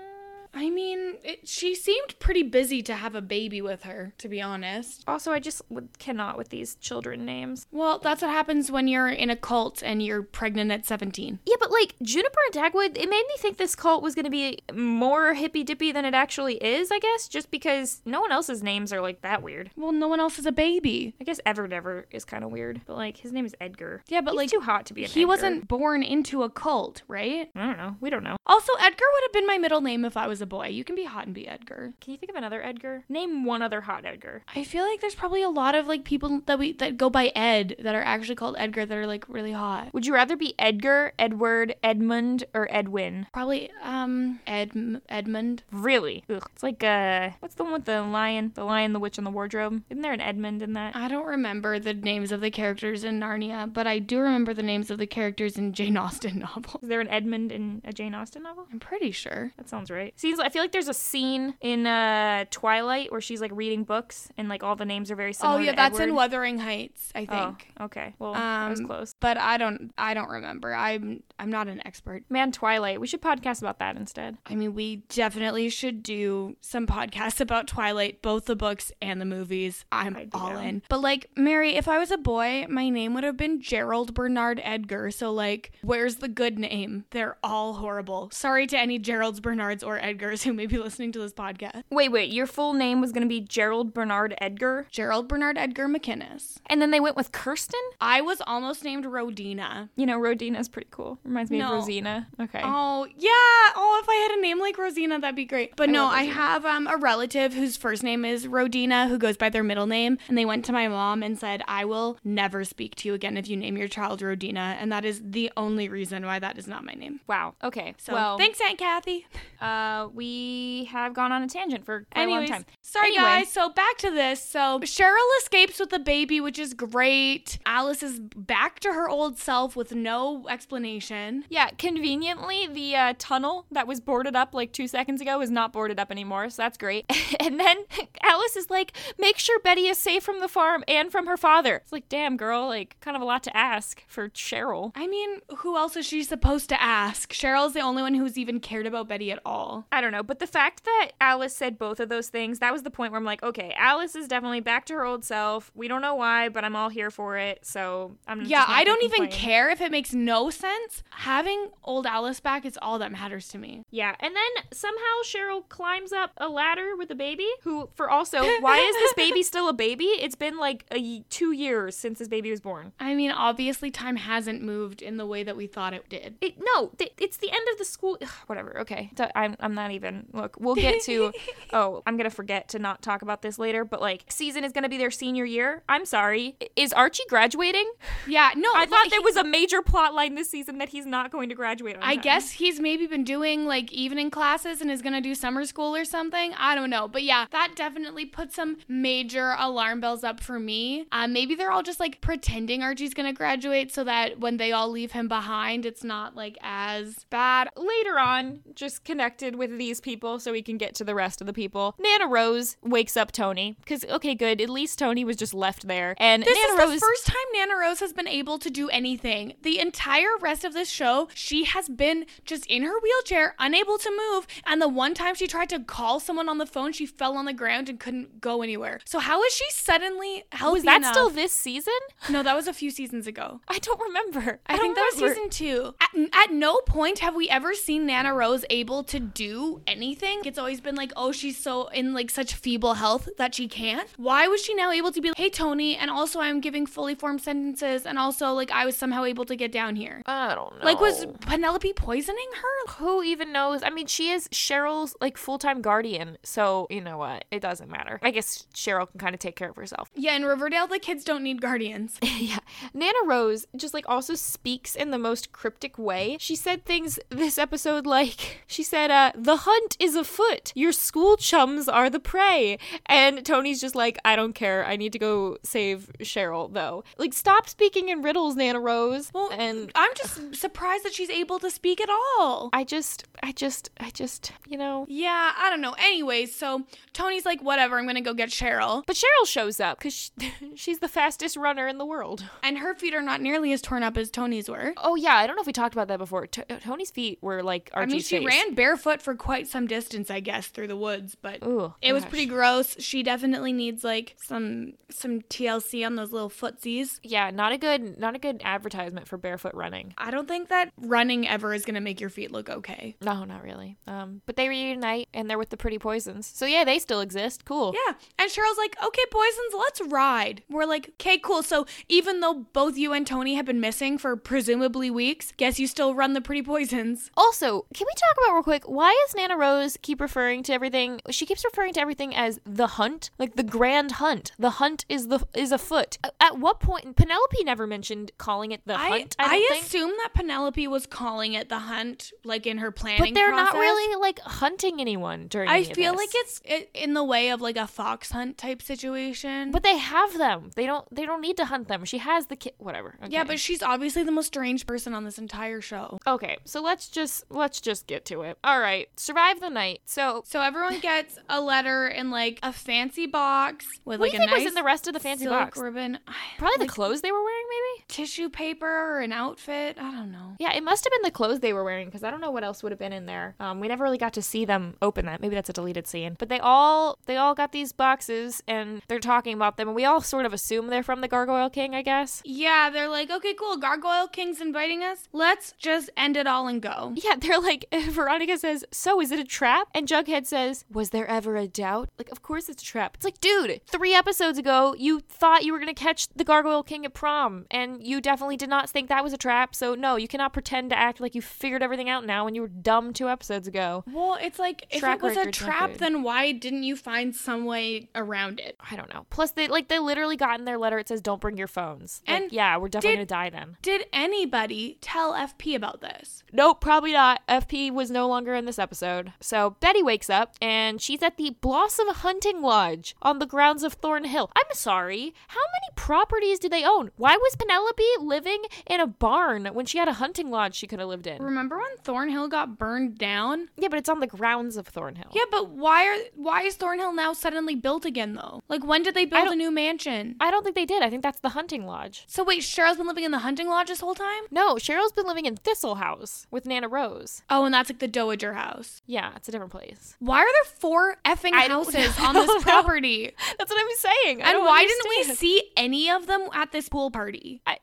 I mean, it, she seemed pretty busy to have a baby with her, to be honest. Also, I just w- cannot with these children names. Well, that's what happens when you're in a cult and you're pregnant at seventeen. Yeah, but like Juniper and Dagwood, it made me think this cult was going to be more hippy-dippy than it actually is, I guess, just because no one else's names are like that weird. Well, no one else is a baby. I guess Evernever is kind of weird, but like his name is Edgar. Yeah, but he's like too hot to be an He Edgar. Wasn't born into a cult, right? I don't know. We don't know. Also, Edgar would have been my middle name if I was a boy. You can be hot and be Edgar. Can you think of another Edgar? Name one other hot Edgar. I feel like there's probably a lot of like people that we that go by Ed that are actually called Edgar that are like really hot. Would you rather be Edgar, Edward, Edmund, or Edwin? Probably um Ed Edmund. Really? Ugh. It's like uh what's the one with the lion, the lion, the witch, and the wardrobe? Isn't there an Edmund in that? I don't remember the names of the characters in Narnia, but I do remember the names of the characters in Jane Austen novels. Is there an Edmund in a Jane Austen novel? I'm pretty sure. That sounds right. Seems I feel like there's a scene in uh, Twilight where she's like reading books and like all the names are very similar. Oh yeah, to that's Edward. In Wuthering Heights, I think. Oh, okay. Well, um, I was close. But I don't I don't remember. I'm I'm not an expert. Man, Twilight. We should podcast about that instead. I mean, we definitely should do some podcasts about Twilight, both the books and the movies. I'm all in. But like, Mary, if I was a boy, my name would have been Gerald Bernard Edgar. So like, where's the good name? They're all horrible. Sorry to any Geralds, Bernards, or Edgars who may be listening to this podcast. Wait, wait, your full name was going to be Gerald Bernard Edgar? Gerald Bernard Edgar McInnes. And then they went with Kirsten? I was almost named Rodina. You know, Rodina's pretty cool. Reminds me no. of Rosina. Okay. Oh, yeah. Oh, if I had a name like Rosina, that'd be great. But I no, I have um, a relative whose first name is Rodina who goes by their middle name. And they went to my mom and said, I will never speak to you again if you name your child Rodina. And that is the only reason why that is not my name. Wow. Okay. So well, thanks, Aunt Kathy. Uh, we have gone on a tangent for quite Anyways, a long time. Sorry, anyway. guys. So back to this. So Cheryl escapes with the baby, which is great. Alice is back to her old self with no explanation. Yeah. Conveniently, the uh, tunnel that was boarded up like two seconds ago is not boarded up anymore. So that's great. And then Alice is like, make sure Betty is safe from the farm and from her father. It's like, damn, girl, like kind of a lot to ask for Cheryl. I mean, who else is she supposed to ask? Cheryl's the only one who's even cared about Betty at all. I don't know, but the fact that Alice said both of those things, that was the point where I'm like, okay, Alice is definitely back to her old self. We don't know why, but I'm all here for it, so I'm Yeah, just I don't complain. even care if it makes no sense. Having old Alice back is all that matters to me. Yeah, and then somehow Cheryl climbs up a ladder with a baby, who, for also, why is this baby still a baby? It's been like a, two years since this baby was born. I mean, obviously time hasn't moved in the way that we thought it did. It, no, th- it's the end of the school. Ugh, whatever, okay. I'm, I'm not even, look, we'll get to, oh, I'm going to forget to not talk about this later, but like, season is going to be their senior year. I'm sorry. Is Archie graduating? Yeah, no. I thought he, there was a major plot line this season that he's not going to graduate on I time. Guess he's maybe been doing like evening classes and is going to do summer school or something. I don't know. But yeah, that definitely put some major alarm bells up for me. Uh, maybe they're all just like pretending Archie's going to graduate so that when they all leave him behind, it's not like as bad. Later on, just connected with these people so we can get to the rest of the people. Nana Rose wakes up Tony because, okay, good. At least Tony was just left there. And this Nana is Rose- the first time Nana Rose has been able to do anything. The entire rest of this show, she has been just in her wheelchair, unable to move. And the one time she tried to call someone on the phone, she fell on the ground and couldn't go anywhere. So how is she suddenly healthy Was that enough? Still this season? No, that was a few seasons ago. I don't remember. I, I don't think that remember. was season two. At, at no point have we ever seen Nana Rose able to do anything. It's always been like, oh, she's so in like such feeble health that she can't. Why was she now able to be like, hey, Tony, and also I'm giving fully formed sentences, and also like I was somehow able to get down here? I don't know. Like, was Penelope poisoning her? Who even knows? I mean, she is Cheryl's like full-time guardian, so you know what? It doesn't matter. I guess Cheryl can kind of take care of herself. Yeah, in Riverdale, the kids don't need guardians. Yeah. Nana Rose just like also speaks in the most cryptic way. She said things this episode like, she said, uh, the hunt is afoot. Your school chums are the prey. And Tony's just like, I don't care. I need to go save Cheryl, though. Like, stop speaking in riddles, Nana Rose. Well, and I'm just surprised that she's able to speak at all. I just, I just, I just, you know. Yeah, I don't know. Anyways, so Tony's like, whatever, I'm going to go get Cheryl. But Cheryl shows up because she, she's the fastest runner in the world. And her feet are not nearly as torn up as Tony's were. Oh, yeah. I don't know if we talked about that before. T- Tony's feet were like Archie's I mean, she face. ran barefoot for quite some distance, I guess, through the woods, but Ooh, it gosh. was pretty gross. She definitely needs like some some T L C on those little footsies. Yeah, not a good not a good advertisement for barefoot running. I don't think that running ever is going to make your feet look okay. No, not really. Um, but they reunite and they're with the Pretty Poisons. So yeah, they still exist. Cool. Yeah. And Cheryl's like, "Okay, Poisons, let's ride." We're like, "Okay, cool. So even though both you and Tony have been missing for presumably weeks, guess you still run the Pretty Poisons." Also, can we talk about real quick, why is Nana Rose keep referring to everything? She keeps referring to everything as the hunt, like the grand hunt. The hunt is the is afoot. At what point? Penelope never mentioned calling it the I, hunt. I, I think. assume that Penelope was calling it the hunt, like in her planning process. But they're process. not really like hunting anyone during. I feel this. like it's it, in the way of like a fox hunt type situation. But they have them. They don't. They don't need to hunt them. She has the kid. Whatever. Okay. Yeah, but she's obviously the most strange person on this entire show. Okay, so let's just let's just get to it. All right, survive the night. So so everyone gets a letter in like a fancy box with what like do you a think nice was in the rest of the fancy silk box ribbon. Probably like, the clothes they were wearing, maybe tissue paper or an outfit. I don't know. Yeah, it must have been the clothes they were wearing because I don't know what else would have been in there. Um, we never really got to see them open that. Maybe that's a deleted scene. But they all they all got these boxes and they're talking about them, and we all sort of assume they're from the Gargoyle King, I guess. Yeah, they're like, okay, cool, Gargoyle King's inviting us. Let's just end it all and go. Yeah, they're like, Veronica says, "So is it a trap?" And Jughead says, "Was there ever a doubt?" Like, of course it's a trap. It's like, dude, three episodes ago, you thought you were going to catch the Gargoyle King at prom, and you definitely did not think that was a trap. So no, you cannot pretend to act like you figured everything out now when you were dumb two episodes ago. Well, it's like, Track if it was a trap, method. Then why didn't you find some way around it? I don't know. Plus, they like they literally got in their letter, it says, "Don't bring your phones." Like, and yeah, we're definitely did, gonna die then. Did anybody tell F P about this? Nope, probably not. F P was no longer in this episode. So Betty wakes up and she's at the Blossom Hunting Lodge on the grounds of Thorn Hill. I'm sorry, how many properties do they own? Why was Penelope living in a barn when she had a hunting lodge she could have lived in? Remember when Thorn Hill got burned down? Yeah, but it's on the grounds of Thorn Hill. Yeah, but why are why is Thorn Hill now suddenly built again though? Like, when did they build a new mansion? I don't think they did. I think that's the hunting lodge. So wait, Cheryl's been living in the hunting lodge this whole time? No, Cheryl's been living in Thistle House with Nana Rose. Oh, and that's like the Dowager House. Yeah, it's a different place. Why are there four effing I houses on this property? Know. That's what I'm saying. I and why understand. didn't we see any of them at this pool party I,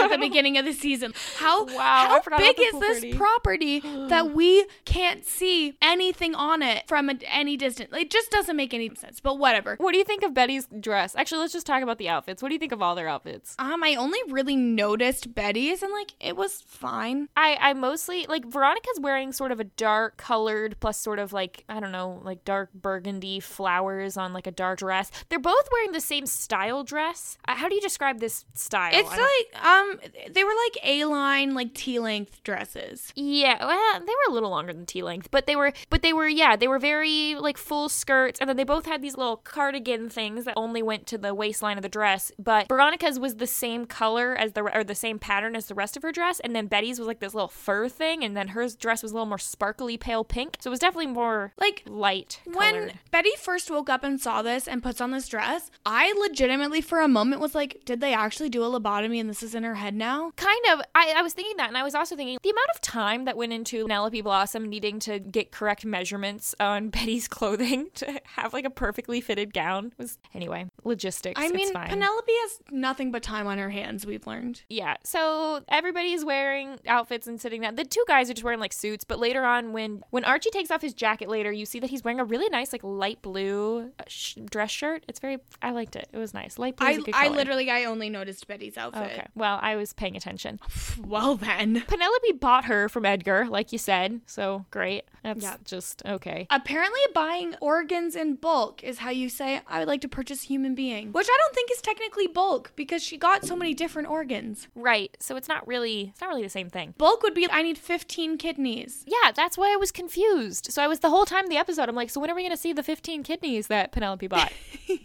at the beginning of the season? How wow, how big is this party. property that we can't see anything on it from a, any distance? It just doesn't make any sense. But whatever. What do you think of Betty's dress? Actually, let's just talk about the outfits. What do you think of all their outfits? Um, I only really noticed Betty's, and like it was fine. I I mostly like Veronica's wearing sort of a dark colored plus sort of like, I don't know, like dark burgundy flowers on like a dark dress. They're both wearing the same style dress. Uh, how do you describe this style? It's like um they were like A-line like T-length dresses. Yeah, well, they were a little longer than T-length, but they were but they were yeah, they were very like full skirts, and then they both had these little cardigan things that only went to the waistline of the dress, but Veronica's was the same color as the or the same pattern as the rest of her dress, and then Betty's was like this little fur thing, and then her dress was a little more sparkly pale pink, so it was definitely more like light colored. When Betty first woke up and saw this and puts on this dress, I legitimately for a moment was like, did they actually do a lobotomy and this is in her head now? Kind of. I, I was thinking that, and I was also thinking the amount of time that went into Penelope Blossom needing to get correct measurements on Betty's clothing to have like a perfectly fitted gown was, anyway, logistics. I mean, it's fine. Penelope has nothing but time on her hands, we've learned. Yeah, so everybody's wearing outfits and sitting down. The two guys are just wearing like suits, but later on when when Archie takes off his jacket later, you see that he's wearing a really nice like light blue sh- dress shirt. It's very, I liked it. It was nice. Light blue I, is a good color. I literally, I only noticed Betty's outfit. Okay, well, I was paying attention. Well then. Penelope bought her from Edgar, like you said, so great. That's yeah. just okay. Apparently buying organs in bulk is how you say, I would like to purchase human being, which I don't think is technically bulk because she got so many different organs. Right, so it's not really, it's not really the same thing. Bulk would be, I need fifteen kidneys. Yeah, that's why I was confused. So I was the whole time in the episode, I'm like, so when are we going to see the fifteen kidneys that Penelope bought?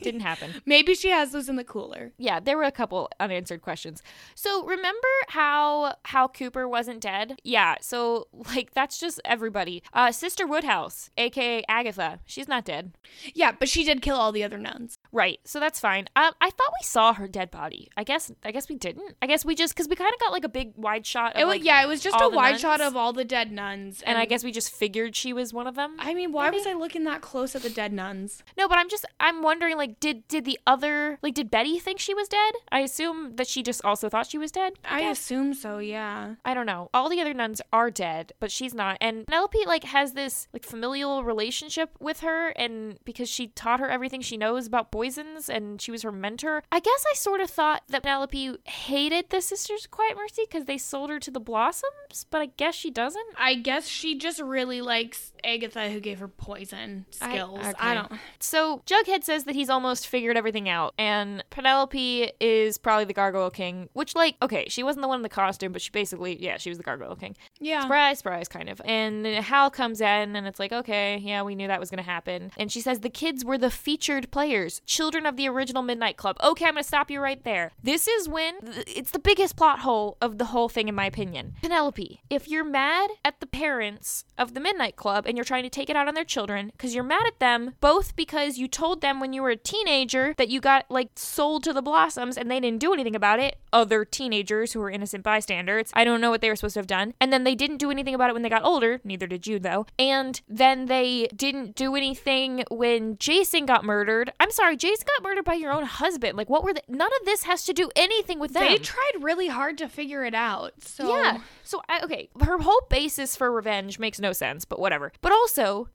Didn't happen. Maybe she has those in the cooler. Yeah, there were a couple unanswered questions episodes. So remember how Hal Cooper wasn't dead? Yeah, so like that's just everybody. Uh, Sister Woodhouse, aka Agatha, she's not dead. Yeah, but she did kill all the other nuns. Right, so that's fine. Um, I thought we saw her dead body. I guess I guess we didn't. I guess we just, because we kind of got like a big wide shot of it was, like, yeah, it was just a wide nuns. shot of all the dead nuns. And, and I guess we just figured she was one of them. I mean, why maybe? was I looking that close at the dead nuns? No, but I'm just, I'm wondering like, did, did the other, like did Betty think she was dead? I assume that she just also thought she was dead. I, I assume so, yeah. I don't know. All the other nuns are dead, but she's not. And Penelope like has this like familial relationship with her, and because she taught her everything she knows about boys. And she was her mentor. I guess I sort of thought that Penelope hated the Sisters of Quiet Mercy because they sold her to the Blossoms, but I guess she doesn't. I guess she just really likes Agatha, who gave her poison skills. I, okay. I don't. So Jughead says that he's almost figured everything out, and Penelope is probably the Gargoyle King, which, like, okay, she wasn't the one in the costume, but she basically, yeah, she was the Gargoyle King. Yeah. Surprise, surprise, kind of. And Hal comes in, and it's like, okay, yeah, we knew that was going to happen. And she says the kids were the featured players. Children of the original Midnight Club. Okay, I'm going to stop you right there. This is when th- it's the biggest plot hole of the whole thing, in my opinion. Penelope, if you're mad at the parents of the Midnight Club and you're trying to take it out on their children because you're mad at them, both because you told them when you were a teenager that you got, like, sold to the Blossoms and they didn't do anything about it, other teenagers who were innocent bystanders. I don't know what they were supposed to have done. And then they didn't do anything about it when they got older. Neither did you, though. And then they didn't do anything when Jason got murdered. I'm sorry, Jason got murdered by your own husband. Like, what were the... None of this has to do anything with them. They tried really hard to figure it out, so... Yeah, so, I, okay, her whole basis for revenge makes no sense, but whatever. But also,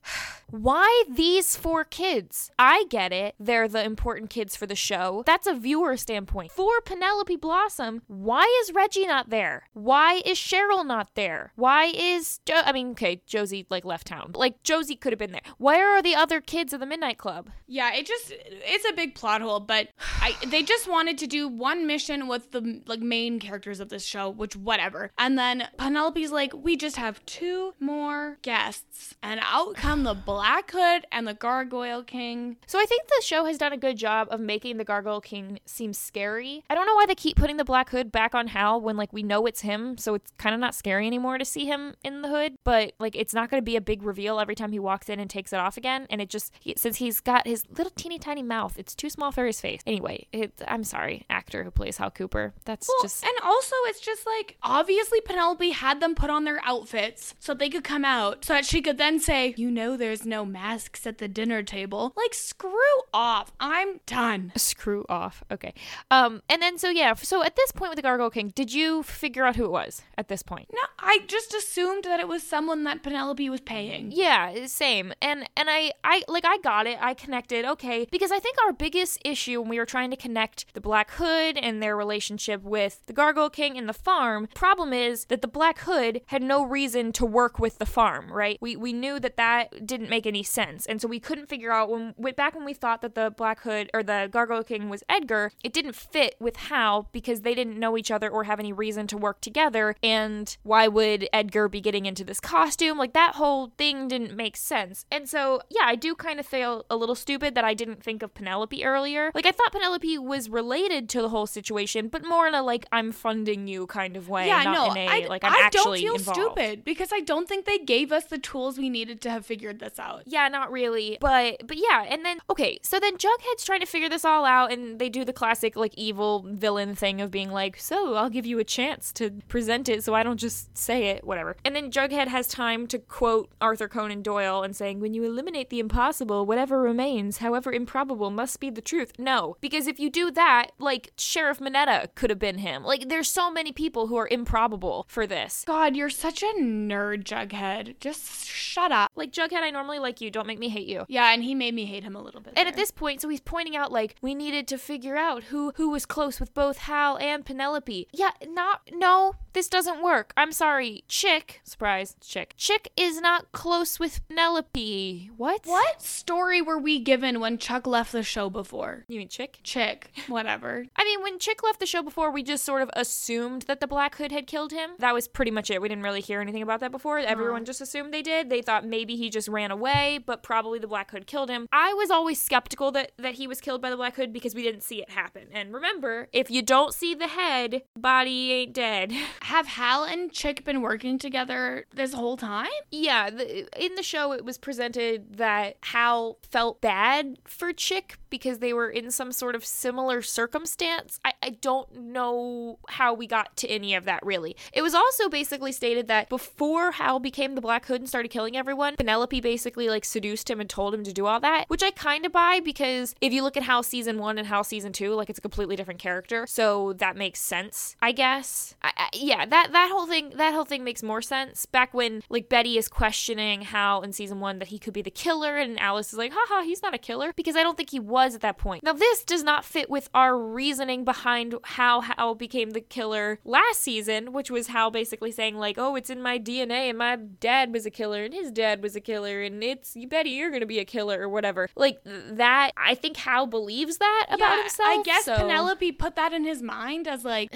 why these four kids? I get it. They're the important kids for the show. That's a viewer standpoint. For Penelope Blossom, why is Reggie not there? Why is Cheryl not there? Why is... Jo- I mean, okay, Josie, like, left town. But, like, Josie could have been there. Where are the other kids of the Midnight Club? Yeah, it just... It's It's a big plot hole, but I, they just wanted to do one mission with the like main characters of this show, which whatever. And then Penelope's like, we just have two more guests, and out come the Black Hood and the Gargoyle King. So I think the show has done a good job of making the Gargoyle King seem scary. I don't know why they keep putting the Black Hood back on Hal when like we know it's him, so it's kind of not scary anymore to see him in the hood. But like it's not going to be a big reveal every time he walks in and takes it off again. And it just he, since he's got his little teeny tiny mouth. It's too small for his face. Anyway, it, I'm sorry, actor who plays Hal Cooper. That's well, just... And also, it's just like, obviously Penelope had them put on their outfits so they could come out so that she could then say, you know there's no masks at the dinner table. Like, screw off. I'm done. Screw off. Okay. Um, and then, so yeah, so at this point with the Gargoyle King, did you figure out who it was at this point? No, I just assumed that it was someone that Penelope was paying. Yeah, same. And, and I, I, like, I got it. I connected. Okay. Because I think our biggest issue when we were trying to connect the Black Hood and their relationship with the Gargoyle King and the farm, problem is that the Black Hood had no reason to work with the farm, right? We we knew that that didn't make any sense, and so we couldn't figure out when back when we thought that the Black Hood or the Gargoyle King was Edgar, it didn't fit with Hal because they didn't know each other or have any reason to work together, and why would Edgar be getting into this costume? Like, that whole thing didn't make sense. And so, yeah, I do kind of feel a little stupid that I didn't think of Penelope earlier. Like, I thought Penelope was related to the whole situation, but more in a, like, I'm funding you kind of way. Yeah, not no, in a, I, like, I'm I actually involved. I don't feel involved. Stupid, because I don't think they gave us the tools we needed to have figured this out. Yeah, not really. But, but yeah, and then, okay, so then Jughead's trying to figure this all out, and they do the classic, like, evil villain thing of being like, so, I'll give you a chance to present it so I don't just say it, whatever. And then Jughead has time to quote Arthur Conan Doyle and saying, when you eliminate the impossible, whatever remains, however improbable, must be the truth. No, because if you do that, like, Sheriff Mineta could have been him. Like, there's so many people who are improbable for this. God, you're such a nerd, Jughead. Just shut up. Like, Jughead, I normally like you. Don't make me hate you. Yeah, and he made me hate him a little bit. And there. At this point, so he's pointing out, like, we needed to figure out who who was close with both Hal and Penelope. Yeah, not, no, this doesn't work. I'm sorry. Actually, Chick, surprise, Chick. Chick is not close with Penelope. What? What story were we given when Chuck left the show before? You mean Chick? Chick. Whatever. I mean, when Chick left the show before, we just sort of assumed that the Black Hood had killed him. That was pretty much it. We didn't really hear anything about that before. Mm. Everyone just assumed they did. They thought maybe he just ran away, but probably the Black Hood killed him. I was always skeptical that, that he was killed by the Black Hood because we didn't see it happen. And remember, if you don't see the head, body ain't dead. Have Hal and Chick been working together this whole time? Yeah, the, in the show it was presented that Hal felt bad for Chick because they were in some sort of similar circumstance. I, I don't know how we got to any of that, really. It was also basically stated that before Hal became the Black Hood and started killing everyone, Penelope basically like seduced him and told him to do all that, which I kind of buy because if you look at Hal season one and Hal season two, like it's a completely different character, so that makes sense, I guess. I, I, yeah, that that whole thing that whole thing makes more sense. Back when like Betty is questioning Hal in season one that he could be the killer, and Alice is like, haha, he's not a killer, because I don't think he was at that point. Now this does not fit with our reasoning behind how Hal became the killer last season, which was Hal basically saying like, oh, it's in my D N A and my dad was a killer and his dad was a killer and it's you Betty you're gonna be a killer or whatever. Like that, I think Hal believes that yeah, about himself. I guess so. Penelope put that in his mind as like,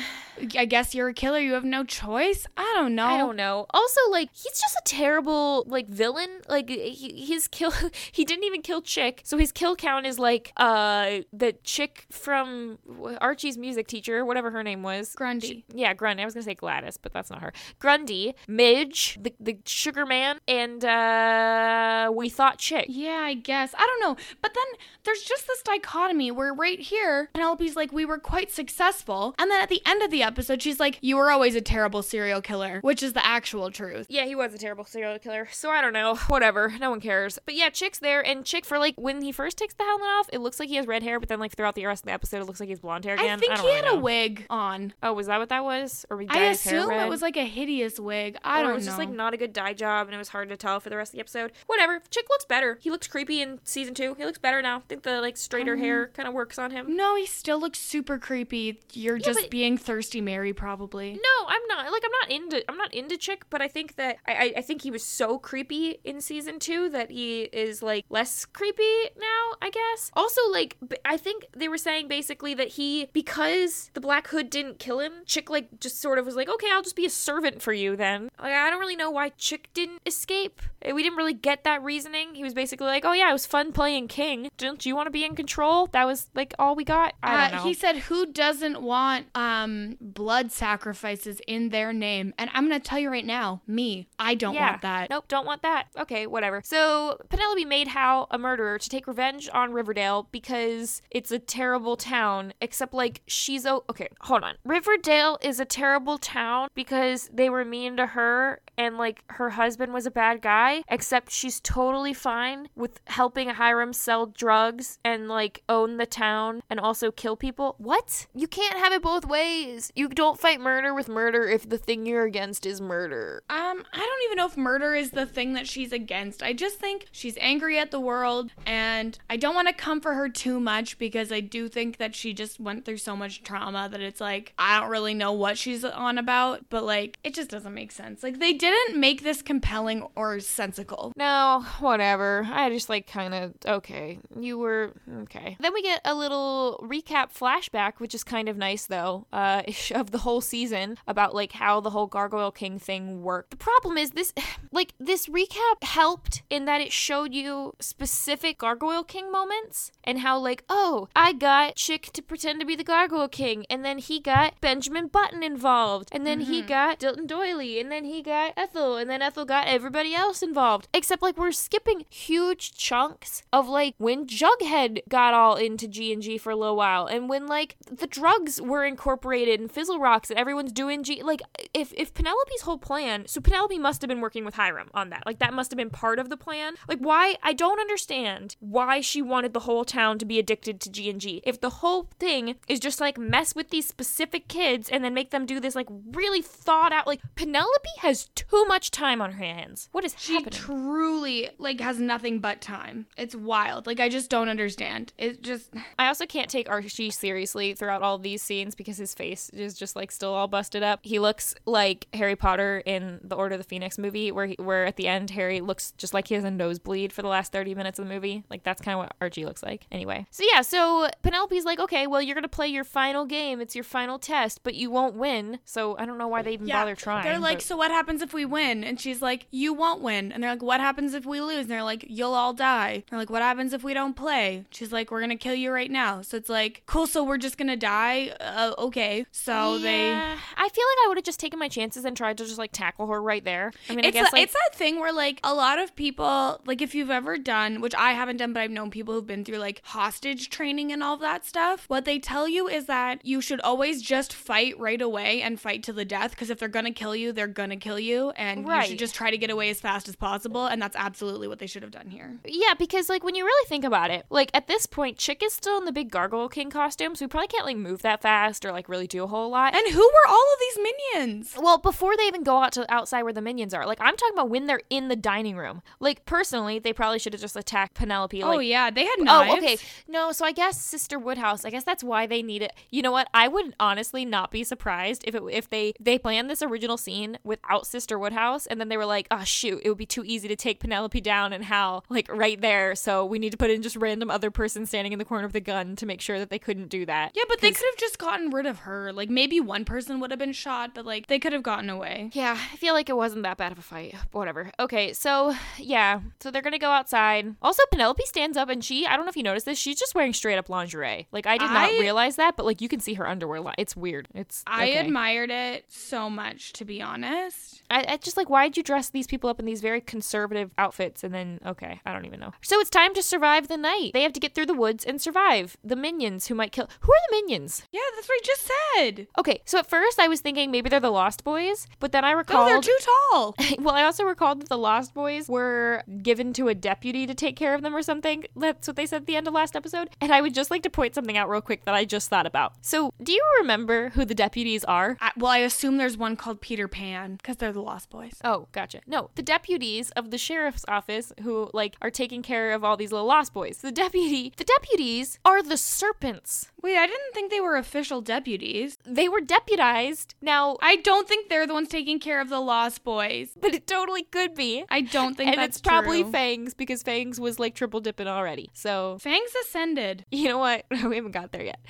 I guess you're a killer, you have no choice. I don't know. I don't know. Also, like, he's just a terrible like villain. Like he, his kill, he didn't even kill Chick, so his kill count is like uh the chick from Archie's music teacher, whatever her name was. Grundy. She, yeah, Grundy. I was gonna say Gladys, but that's not her. Grundy, Midge, the the sugar man, and uh we thought Chick. Yeah, I guess. I don't know. But then there's just this dichotomy where right here, Penelope's like, we were quite successful, and then at the end of the episode, she's like, you were always a terrible serial killer, which is the actual truth. Yeah, he was a terrible serial killer, so I don't know. Whatever. No one cares. But yeah, Chick's there, and Chick, for like, when he first takes the helmet off, it looks like he has red hair, but then like throughout the rest of the episode, it looks like he's blonde hair again. I think I don't he really had know. a wig on. Oh, was that what that was? Or we dyed his hair red? I assume it was like a hideous wig. I or don't know. It was know. just like not a good dye job, and it was hard to tell for the rest of the episode. Whatever. Chick looks better. He looks creepy in season two. He looks better now. I think the like straighter um, hair kind of works on him. No, he still looks super creepy. You're yeah, just but- being thirsty Mary, probably. No, I'm not. Like, I'm not into I'm not into Chick, but I think that I, I think he was so creepy in season two that he is like less creepy now, I guess. Also, like, I think they were saying basically that he, because the Black Hood didn't kill him, Chick like just sort of was like, okay, I'll just be a servant for you then. Like, I don't really know why Chick didn't escape. We didn't really get that reasoning. He was basically like, oh yeah, it was fun playing king. Don't you want to be in control? That was like all we got. I don't uh, know. He said, who doesn't want um blood sacrifices in their name? And I'm gonna tell you right now, me, I don't yeah. want that. Nope, don't want that. Okay, whatever. So Penelope made Hal a murderer to take revenge on Riverdale because it's a terrible town, except like she's o- okay hold on Riverdale is a terrible town because they were mean to her and like her husband was a bad guy, except she's totally fine with helping Hiram sell drugs and like own the town and also kill people. What? You can't have it both ways. You don't fight murder with murder if the thing you're against is murder. Um, I don't even know if murder is the thing that she's against. I just think she's angry at the world, and I don't want to comfort her too much because I do think that she just went through so much trauma that it's like, I don't really know what she's on about, but like, it just doesn't make sense. Like, they didn't make this compelling or sensical. No, whatever. I just like kind of, okay, you were, okay. Then we get a little recap flashback, which is kind of nice though, uh, of the whole season about like how the whole Gargoyle King thing worked. The problem is this, like this recap helped in that it showed you specific Gargoyle King moments and how like, oh, I got Chick to pretend to be the Gargoyle King, and then he got Benjamin Button involved, and then mm-hmm. he got Dilton Doily, and then he got Ethel, and then Ethel got everybody else involved, except like we're skipping huge chunks of like when Jughead got all into G and G for a little while, and when like the drugs were incorporated and Fizzle Rocks and everyone's doing G, like if if Penelope's whole plan, so Penelope must have been working with Hiram on that, like that must have been part of the plan. Like why, I don't understand why she wanted the whole town to be addicted to G and G if the whole thing is just like mess with these specific kids and then make them do this like really thought out, like Penelope has too much time on her hands. What is she happening? She truly like has nothing but time. It's wild. Like I just don't understand. It just, I also can't take Archie seriously throughout all these scenes because his face is just like still all busted up. He looks like Harry Potter in the Order of the Phoenix movie, where he, where at the end Harry looks just like he has a nosebleed for the last thirty minutes of the movie. Like, that's kind of what Archie looks like. Anyway, so yeah, so Penelope's like, okay, well, you're gonna play your final game, it's your final test, but you won't win, so I don't know why they even yeah, bother trying. They're like, but... so what happens if we win? And she's like, you won't win. And they're like, what happens if we lose? And they're like, you'll all die. And they're like, what happens if we don't play? She's like, we're gonna kill you right now. So it's like, cool, so we're just gonna die? Uh, okay. So yeah. they I feel like I would have just taken my chances and tried to just like tackle her right there. I mean, it's I guess a, like it's that thing where like a lot of people, like if you've ever done, which I haven't done, but I've known people who've been through like hostage training and all of that stuff, what they tell you is that you should always just fight right away and fight to the death, because if they're gonna kill you, they're gonna kill you, and right. you should just try to get away as fast as possible, and that's absolutely what they should have done here. Yeah, because like when you really think about it, like at this point, Chick is still in the big Gargoyle King costume, so we probably can't like move that fast or like really do a whole lot. And who were all of these minions? Well, before they even go out to outside where the minions are, like I'm talking about when they're in the dining room. Like personally, they probably should have just attacked Penelope. Like, oh yeah, they had knives. Oh okay, no. So I guess Sister Woodhouse. I guess that's why they need it. You know what? I would honestly not be surprised if it, if they they planned this original scene without Sister Woodhouse, and then they were like, oh shoot, it would be too easy to take Penelope down and Hal like right there. So we need to put in just random other person standing in the corner with a gun to make sure that they couldn't do that. Yeah, but they could have just gotten rid of her. Like maybe one person would have been shot, but like they could have gotten away. Yeah, I feel like it wasn't that bad of a fight, but whatever. Okay, so yeah, so they're gonna go outside. Also, Penelope stands up and she, I don't know if you noticed this, she's just wearing straight up lingerie. Like I did I, not realize that, but like you can see her underwear line. It's weird. It's okay. I admired it so much, to be honest. I, I just like, why'd you dress these people up in these very conservative outfits? And then okay, I don't even know. So it's time to survive the night. They have to get through the woods and survive the minions who might kill. Who are the minions? Yeah, that's what I just said. Okay, so at first I was thinking maybe they're the Lost Boys, but then I recalled... No, they're too tall! Well, I also recalled that the Lost Boys were given to a deputy to take care of them or something. That's what they said at the end of last episode. And I would just like to point something out real quick that I just thought about. So, do you remember who the deputies are? I, well, I assume there's one called Peter Pan, because they're the Lost Boys. Oh, gotcha. No, the deputies of the sheriff's office who, like, are taking care of all these little Lost Boys. The deputy... The deputies are the serpents. Wait, I didn't think they were official deputies. They were deputized. Now, I don't think they're the ones taking care of the Lost Boys. But it totally could be. I don't think and that's true. And it's probably true. Fangs, because Fangs was like triple dipping already. So Fangs ascended. You know what? We haven't got there yet.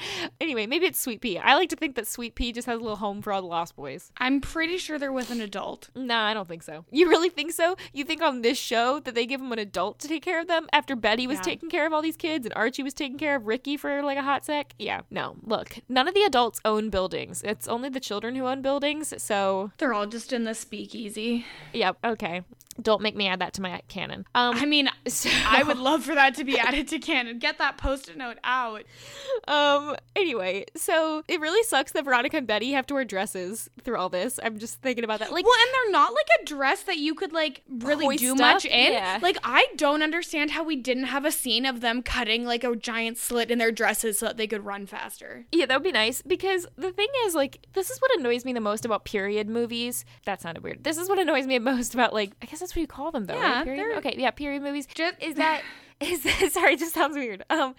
Anyway, maybe it's Sweet Pea. I like to think that Sweet Pea just has a little home for all the Lost Boys. I'm pretty sure they're with an adult. No, I don't think so. You really think so? You think on this show that they give them an adult to take care of them after Betty was yeah. taking care of all these kids and Archie was taking care of Ricky for like a hot sec? Yeah. No, look, none of the adults own buildings. It's only the children who own buildings, so... They're all just in the speakeasy. Yep, okay. Don't make me add that to my canon. Um, I mean, so... I would love for that to be added to canon. Get that post-it note out. Um. Anyway, so it really sucks that Veronica and Betty have to wear dresses through all this. I'm just thinking about that. Like, well, and they're not like a dress that you could like really do much in. Yeah. Like, I don't understand how we didn't have a scene of them cutting like a giant slit in their dresses so that they could run faster. Yeah, that would be nice, because the thing is, like, this is what annoys me the most about period movies. That sounded weird. This is what annoys me most about, like, I guess that's what you call them, though. Yeah, right? Period? Okay, yeah, period movies. Just, is that... Is that, sorry, it just sounds weird. Um,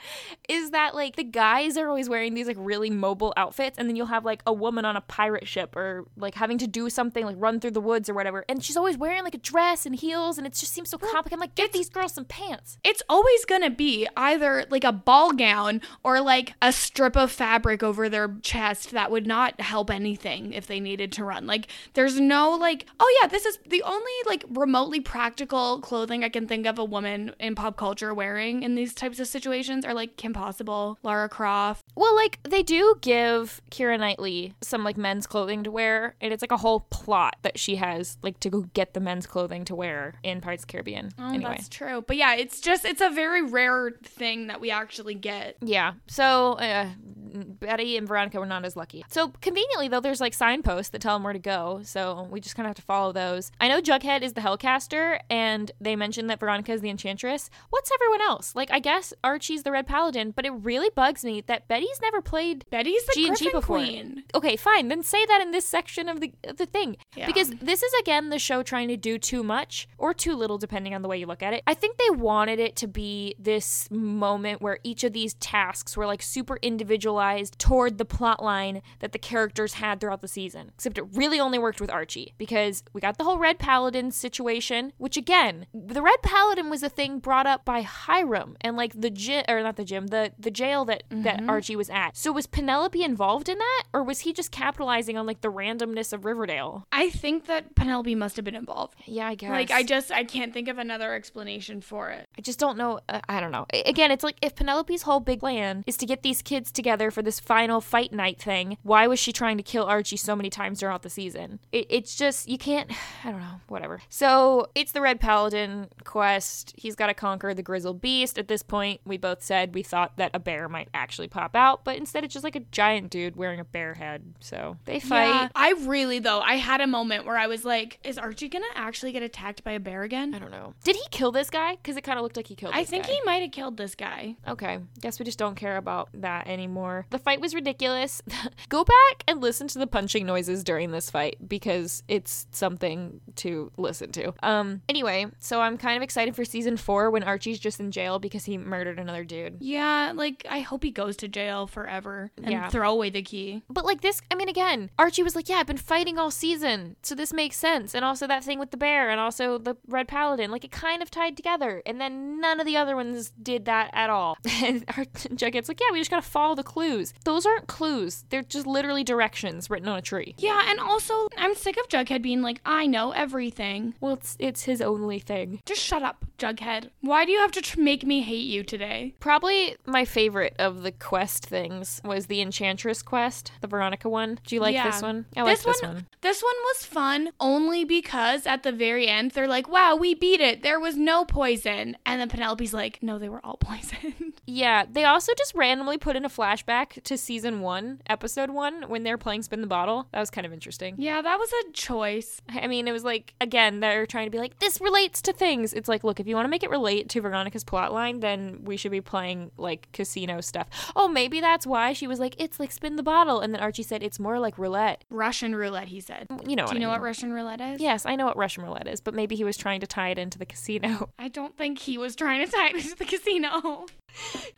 is that like the guys are always wearing these like really mobile outfits, and then you'll have like a woman on a pirate ship or like having to do something like run through the woods or whatever, and she's always wearing like a dress and heels, and it just seems so complicated. I'm like, get it's, these girls some pants. It's always gonna be either like a ball gown or like a strip of fabric over their chest that would not help anything if they needed to run. Like, there's no like, oh yeah, this is the only like remotely practical clothing I can think of a woman in pop culture wearing in these types of situations are like Kim Possible, Lara Croft. Well, like they do give Keira Knightley some like men's clothing to wear, and it's like a whole plot that she has like to go get the men's clothing to wear in Pirates of the Caribbean. Oh, anyway. That's true. But yeah, it's just it's a very rare thing that we actually get. Yeah. So uh, Betty and Veronica were not as lucky. So conveniently though, there's like signposts that tell them where to go, so we just kind of have to follow those. I know Jughead is the Hellcaster, and they mentioned that Veronica is the Enchantress. What's everyone else? Like, I guess Archie's the Red Paladin, but it really bugs me that Betty's never played Betty's the G and G Griffin before. Queen. Okay, fine. Then say that in this section of the the thing. Yeah. Because this is, again, the show trying to do too much or too little, depending on the way you look at it. I think they wanted it to be this moment where each of these tasks were, like, super individualized idealized toward the plot line that the characters had throughout the season. Except it really only worked with Archie, because we got the whole Red Paladin situation, which again, the Red Paladin was a thing brought up by Hiram and like the gym, or not the gym, the, the jail that, mm-hmm. that Archie was at. So was Penelope involved in that, or was he just capitalizing on like the randomness of Riverdale? I think that Penelope must have been involved. Yeah, I guess. Like I just, I can't think of another explanation for it. I just don't know. Uh, I don't know. Again, it's like if Penelope's whole big plan is to get these kids together for this final fight night thing, why was she trying to kill Archie so many times throughout the season? It, it's just, you can't, I don't know, whatever. So it's the Red Paladin quest. He's got to conquer the Grizzled Beast. At this point, we both said we thought that a bear might actually pop out, but instead it's just like a giant dude wearing a bear head. So they fight. Yeah, I really, though, I had a moment where I was like, is Archie going to actually get attacked by a bear again? I don't know. Did he kill this guy? Because it kind of looked like he killed this guy. I think guy. he might have killed this guy. Okay. Guess we just don't care about that anymore. The fight was ridiculous. Go back and listen to the punching noises during this fight because it's something to listen to. Um. Anyway, so I'm kind of excited for season four when Archie's just in jail because he murdered another dude. Yeah, like I hope he goes to jail forever and yeah. throw away the key. But like this, I mean, again, Archie was like, yeah, I've been fighting all season, so this makes sense. And also that thing with the bear and also the Red Paladin, like it kind of tied together. And then none of the other ones did that at all. And Jughead's like, yeah, we just gotta follow the clues. Those aren't clues. They're just literally directions written on a tree. Yeah, and also I'm sick of Jughead being like, I know everything. Well, it's it's his only thing. Just shut up, Jughead. Why do you have to tr- make me hate you today? Probably my favorite of the quest things was the Enchantress quest, the Veronica one. Do you like yeah. this one? I like this, this one. This one was fun only because at the very end they're like, wow, we beat it. There was no poison. And then Penelope's like, no, they were all poisoned. Yeah, they also just randomly put in a flashback to season one, episode one, when they're playing Spin the Bottle. That was kind of interesting. Yeah, that was a choice. I mean, it was like, again, they're trying to be like, this relates to things. It's like, look, if you want to make it relate to Veronica's plotline, then we should be playing like casino stuff. Oh, maybe that's why she was like, it's like Spin the Bottle. And then Archie said, it's more like roulette. Russian roulette, he said. You know what I mean. Do you know what Russian roulette is? Yes, I know what Russian roulette is, but maybe he was trying to tie it into the casino. I don't think he was trying to tie it into the casino.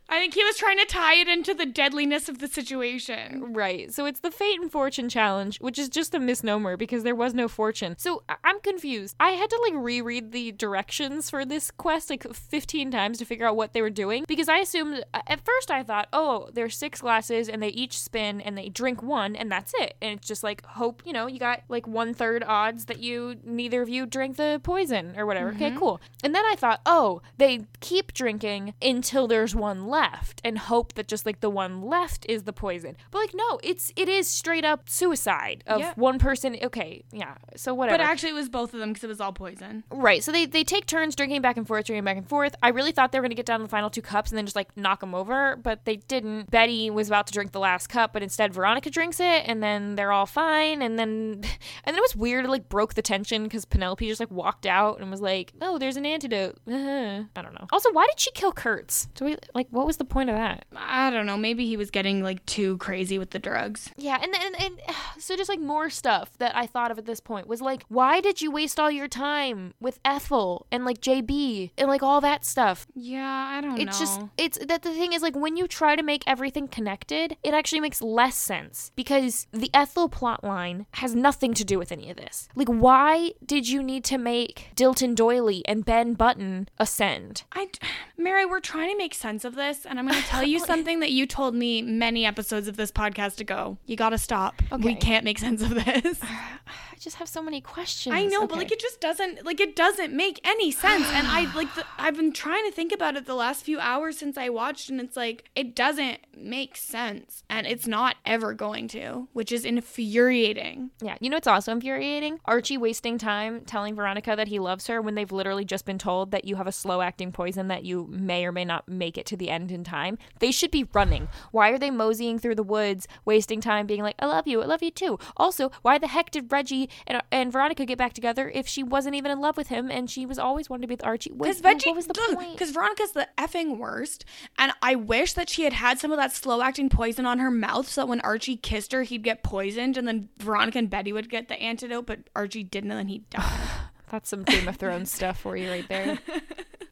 I think he was trying to tie it into the deadliness of the situation. Right. So it's the Fate and Fortune challenge, which is just a misnomer because there was no fortune. So I- I'm confused. I had to like reread the directions for this quest like fifteen times to figure out what they were doing, because I assumed, at first I thought, oh, there's six glasses and they each spin and they drink one and that's it. And it's just like hope, you know, you got like one third odds that you, neither of you drink the poison or whatever. Mm-hmm. Okay, cool. And then I thought, oh, they keep drinking until there's one left and hope that just like the one left is the poison. But like, no, it's it is straight up suicide of yeah. one person. Okay, yeah, so whatever. But actually it was both of them because it was all poison. Right, so they, they take turns drinking back and forth, drinking back and forth. I really thought they were going to get down to the final two cups and then just like knock them over, but they didn't. Betty was about to drink the last cup, but instead Veronica drinks it and then they're all fine. And then and then it was weird, it like broke the tension because Penelope just like walked out and was like, oh, there's an antidote. Uh-huh. I don't know. Also, why did she kill Kurtz? Do we Like, what was the point of that? I don't know. Maybe he was getting, like, too crazy with the drugs. Yeah, and, and and so just, like, more stuff that I thought of at this point was, like, why did you waste all your time with Ethel and, like, J B and, like, all that stuff? Yeah, I don't it's know. It's just, it's, that the thing is, like, when you try to make everything connected, it actually makes less sense because the Ethel plotline has nothing to do with any of this. Like, why did you need to make Dilton Doily and Ben Button ascend? I, Mary, we're trying to make sense of this, and I'm going to tell you something that you told me many episodes of this podcast ago. You got to stop. Okay. We can't make sense of this. I just have so many questions. I know, okay. But like it just doesn't like it doesn't make any sense. And I like the, I've been trying to think about it the last few hours since I watched, and it's like it doesn't make sense, and it's not ever going to, which is infuriating. Yeah, you know it's also infuriating. Archie wasting time telling Veronica that he loves her when they've literally just been told that you have a slow acting poison that you may or may not make it to the end in time. They should be running. Why are they moseying through the woods, wasting time, being like, I love you, I love you too? Also, why the heck did Reggie and, and Veronica get back together if she wasn't even in love with him and she was always wanting to be with Archie? Because Reggie, what was the point? Because Veronica's the effing worst, and I wish that she had had some of that slow acting poison on her mouth so that when Archie kissed her, he'd get poisoned, and then Veronica and Betty would get the antidote, but Archie didn't, and then he died. That's some Game of Thrones stuff for you right there.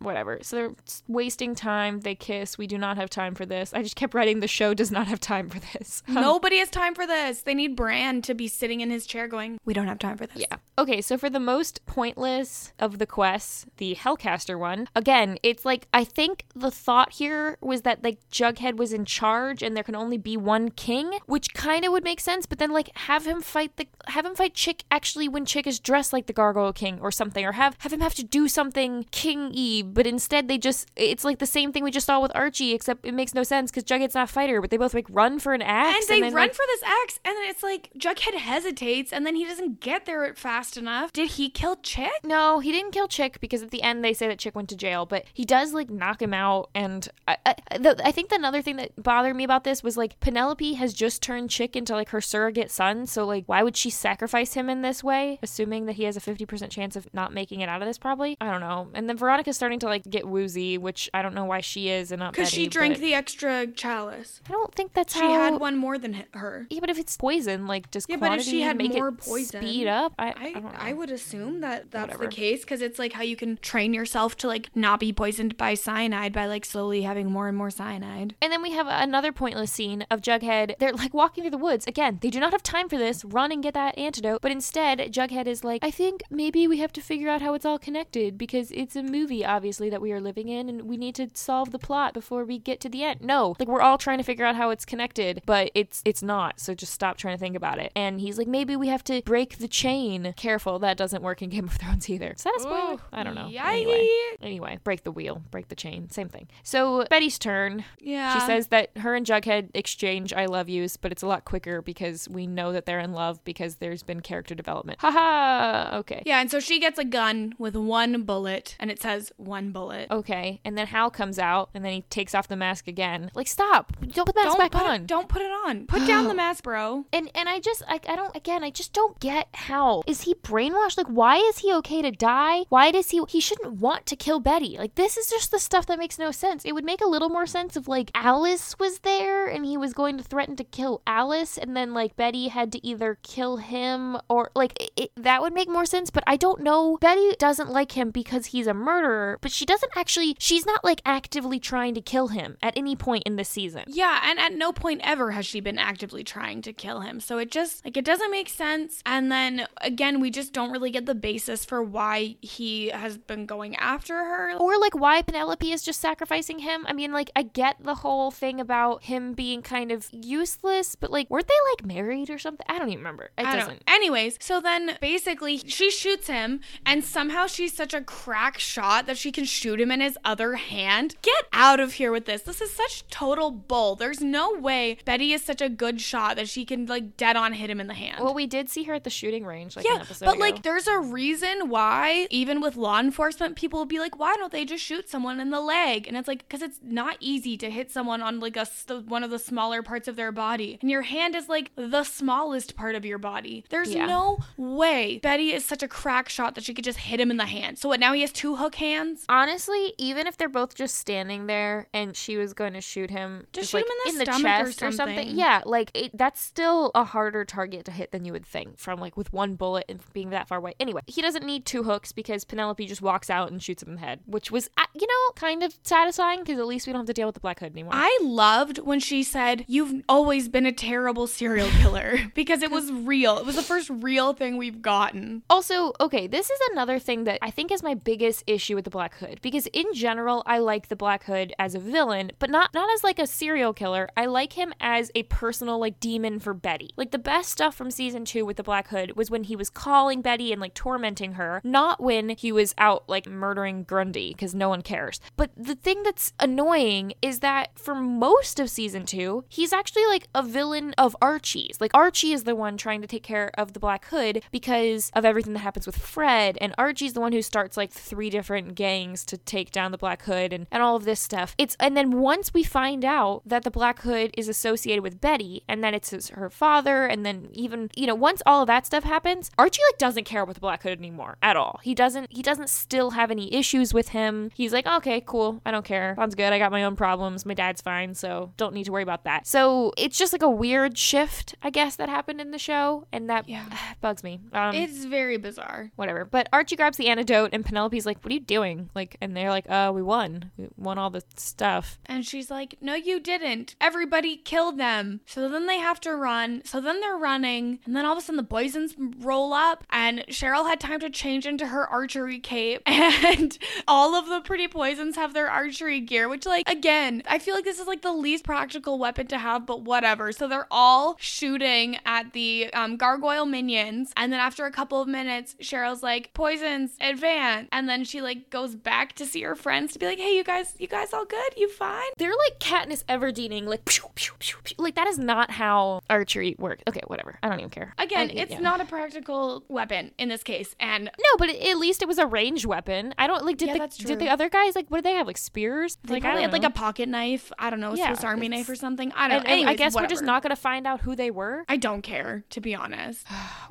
whatever. So they're wasting time. They kiss. We do not have time for this. I just kept writing, the show does not have time for this. Um, Nobody has time for this. They need Bran to be sitting in his chair going, we don't have time for this. Yeah. Okay, so for the most pointless of the quests, the Hellcaster one, again, it's like, I think the thought here was that, like, Jughead was in charge and there can only be one king, which kind of would make sense, but then, like, have him fight the, have him fight Chick actually when Chick is dressed like the Gargoyle King or something, or have, have him have to do something king-y, but instead they just, it's like the same thing we just saw with Archie, except it makes no sense because Jughead's not a fighter, but they both, like, run for an axe. And they and then, run like, for this axe, and then it's like Jughead hesitates and then he doesn't get there fast enough. Did he kill Chick? No, he didn't kill Chick because at the end they say that Chick went to jail, but he does, like, knock him out. And I, I, the, I think another thing that bothered me about this was, like, Penelope has just turned Chick into, like, her surrogate son, so, like, why would she sacrifice him in this way, assuming that he has a fifty percent chance of not making it out of this, probably? I don't know. And then Veronica's starting to, like, get woozy, which I don't know why she is and not Betty. Because she drank but... the extra chalice. I don't think that's she how... She had one more than her. Yeah, but if it's poison, like, does yeah, quantity but if she had make more it poison, speed up? I, I, I don't know. I would assume that that's Whatever. the case, because it's, like, how you can train yourself to, like, not be poisoned by cyanide by, like, slowly having more and more cyanide. And then we have another pointless scene of Jughead. They're, like, walking through the woods. Again, they do not have time for this. Run and get that antidote. But instead, Jughead is like, I think maybe we have to figure out how it's all connected, because it's a movie, obviously, that we are living in, and we need to solve the plot before we get to the end. No. Like, we're all trying to figure out how it's connected, but it's it's not, so just stop trying to think about it. And he's like, maybe we have to break the chain. Careful, that doesn't work in Game of Thrones either. Is that a spoiler? Ooh, I don't know. Yikes. Anyway. Anyway, break the wheel. Break the chain. Same thing. So, Betty's turn. Yeah. She says that her and Jughead exchange I love yous, but it's a lot quicker because we know that they're in love because there's been character development. Haha. Okay. Yeah, and so she gets a gun with one bullet, and it says one bullet. Okay. And then Hal comes out, and then he takes off the mask again. Like, stop. Don't put the mask don't back on. It, don't put it on. Put down the mask, bro. And and I just, I, I don't, again, I just don't get Hal. Is he brainwashed? Like, why is he okay to die? Why does he, he shouldn't want to kill Betty. Like, this is just the stuff that makes no sense. It would make a little more sense if, like, Alice was there and he was going to threaten to kill Alice, and then, like, Betty had to either kill him or, like, it, it, that would make more sense, but I don't know. Betty doesn't like him because he's a murderer, but she doesn't actually, she's not, like, actively trying to kill him at any point in this season. Yeah, and at no point ever has she been actively trying to kill him, so it just, like, it doesn't make sense. And then, again, we just don't really get the basis for why he has been going after her. Or, like, why Penelope is just sacrificing him. I mean, like, I get the whole thing about him being kind of useless, but, like, weren't they, like, married or something? I don't even remember. It I doesn't. Don't. Anyways, so then, basically, she shoots him, and somehow she's such a crack shot that she can shoot him in his other hand. Get out of here with this. This is such total bull. There's no way Betty is such a good shot that she can, like, dead on hit him in the hand. Well, we did see her at the shooting range, like, yeah, an episode but, ago. Like, there's a reason why, even with law enforcement, people will be like, why don't they just shoot someone in the leg? And it's like, because it's not easy to hit someone on, like, a one of the smaller parts of their body, and your hand is, like, the smallest part of your body. There's yeah. no way Betty is such a crack shot that she could just hit him in the hand. So what, now he has two hook hands? Honestly, even if they're both just standing there and she was going to shoot him just, just shoot like, him in the, in the chest or something. or something yeah like it, that's still a harder target to hit than you would think, from, like, with one bullet and being that far away. Anyway, he doesn't need two hooks because Penelope just walks out and shoots him in the head, which was, you know, kind of satisfying because at least we don't have to deal with the Black Hood anymore. I loved when she said, you've always been a terrible serial killer, because it was real. It was the first real thing we've gotten. Also, okay, this is another thing that I think is my biggest issue with the Black Hood, because in general, I like the Black Hood as a villain, but not, not as, like, a serial killer. I like him as a personal, like, demon for Betty. Like, the best stuff from season two with the Black Hood was when he was calling Betty and, like, tormenting her, not when he was out, like, murdering Grundy, because no one cares. But the thing that's annoying is that for most of season two, he's actually, like, a villain of Archie's. Like, Archie is the one trying to take care of the Black Hood because of everything that happens with Fred, and Archie's the one who starts, like, three different gangs to take down the Black Hood and, and all of this stuff. It's and then once we find out that the Black Hood is associated with Betty and that it's his, her father, and then even, you know, once all of that stuff happens, Archie, like, doesn't care about the Black Hood anymore at all. He doesn't, he doesn't still have any issues with him. He's like, okay, cool. I don't care. Sounds good. I got my own problems. My dad's fine, so don't need to worry about that. So it's just, like, a weird shift, I guess, that happened in the show, and that yeah. bugs me. Um, it's very bizarre. Whatever. But Archie grabs the antidote, and Penelope's like, what are you doing? Like, and they're like, oh, we won. We won all the stuff. And she's like, no, you didn't. Everybody killed them. So then they have to run. So then they're running. And then all of a sudden the Poisons roll up. And Cheryl had time to change into her archery cape. And all of the Pretty Poisons have their archery gear, which, like, again, I feel like this is, like, the least practical weapon to have, but whatever. So they're all shooting at the um, gargoyle minions. And then after a couple of minutes, Cheryl's like, Poisons, advance. And then she, like, goes back to see her friends to be like, hey, you guys, you guys all good? You fine? They're like Katniss Everdeening, like, pew, pew, pew, pew. Like, that is not how archery works. Okay, whatever. I don't even care. Again, I, it's yeah. not a practical weapon in this case. And no, but at least it was a ranged weapon. I don't, like, did, yeah, the, did the other guys, like, what did they have? Like, spears? They like, I had, like, a pocket knife. I don't know, a yeah, Swiss Army knife or something. I don't know. Anyways, I guess whatever. We're just not going to find out who they were. I don't care, to be honest.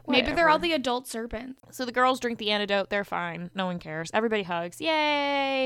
Maybe they're all the adult serpents. So the girls drink the antidote. They're fine. No one cares. Everybody hugs. Yay.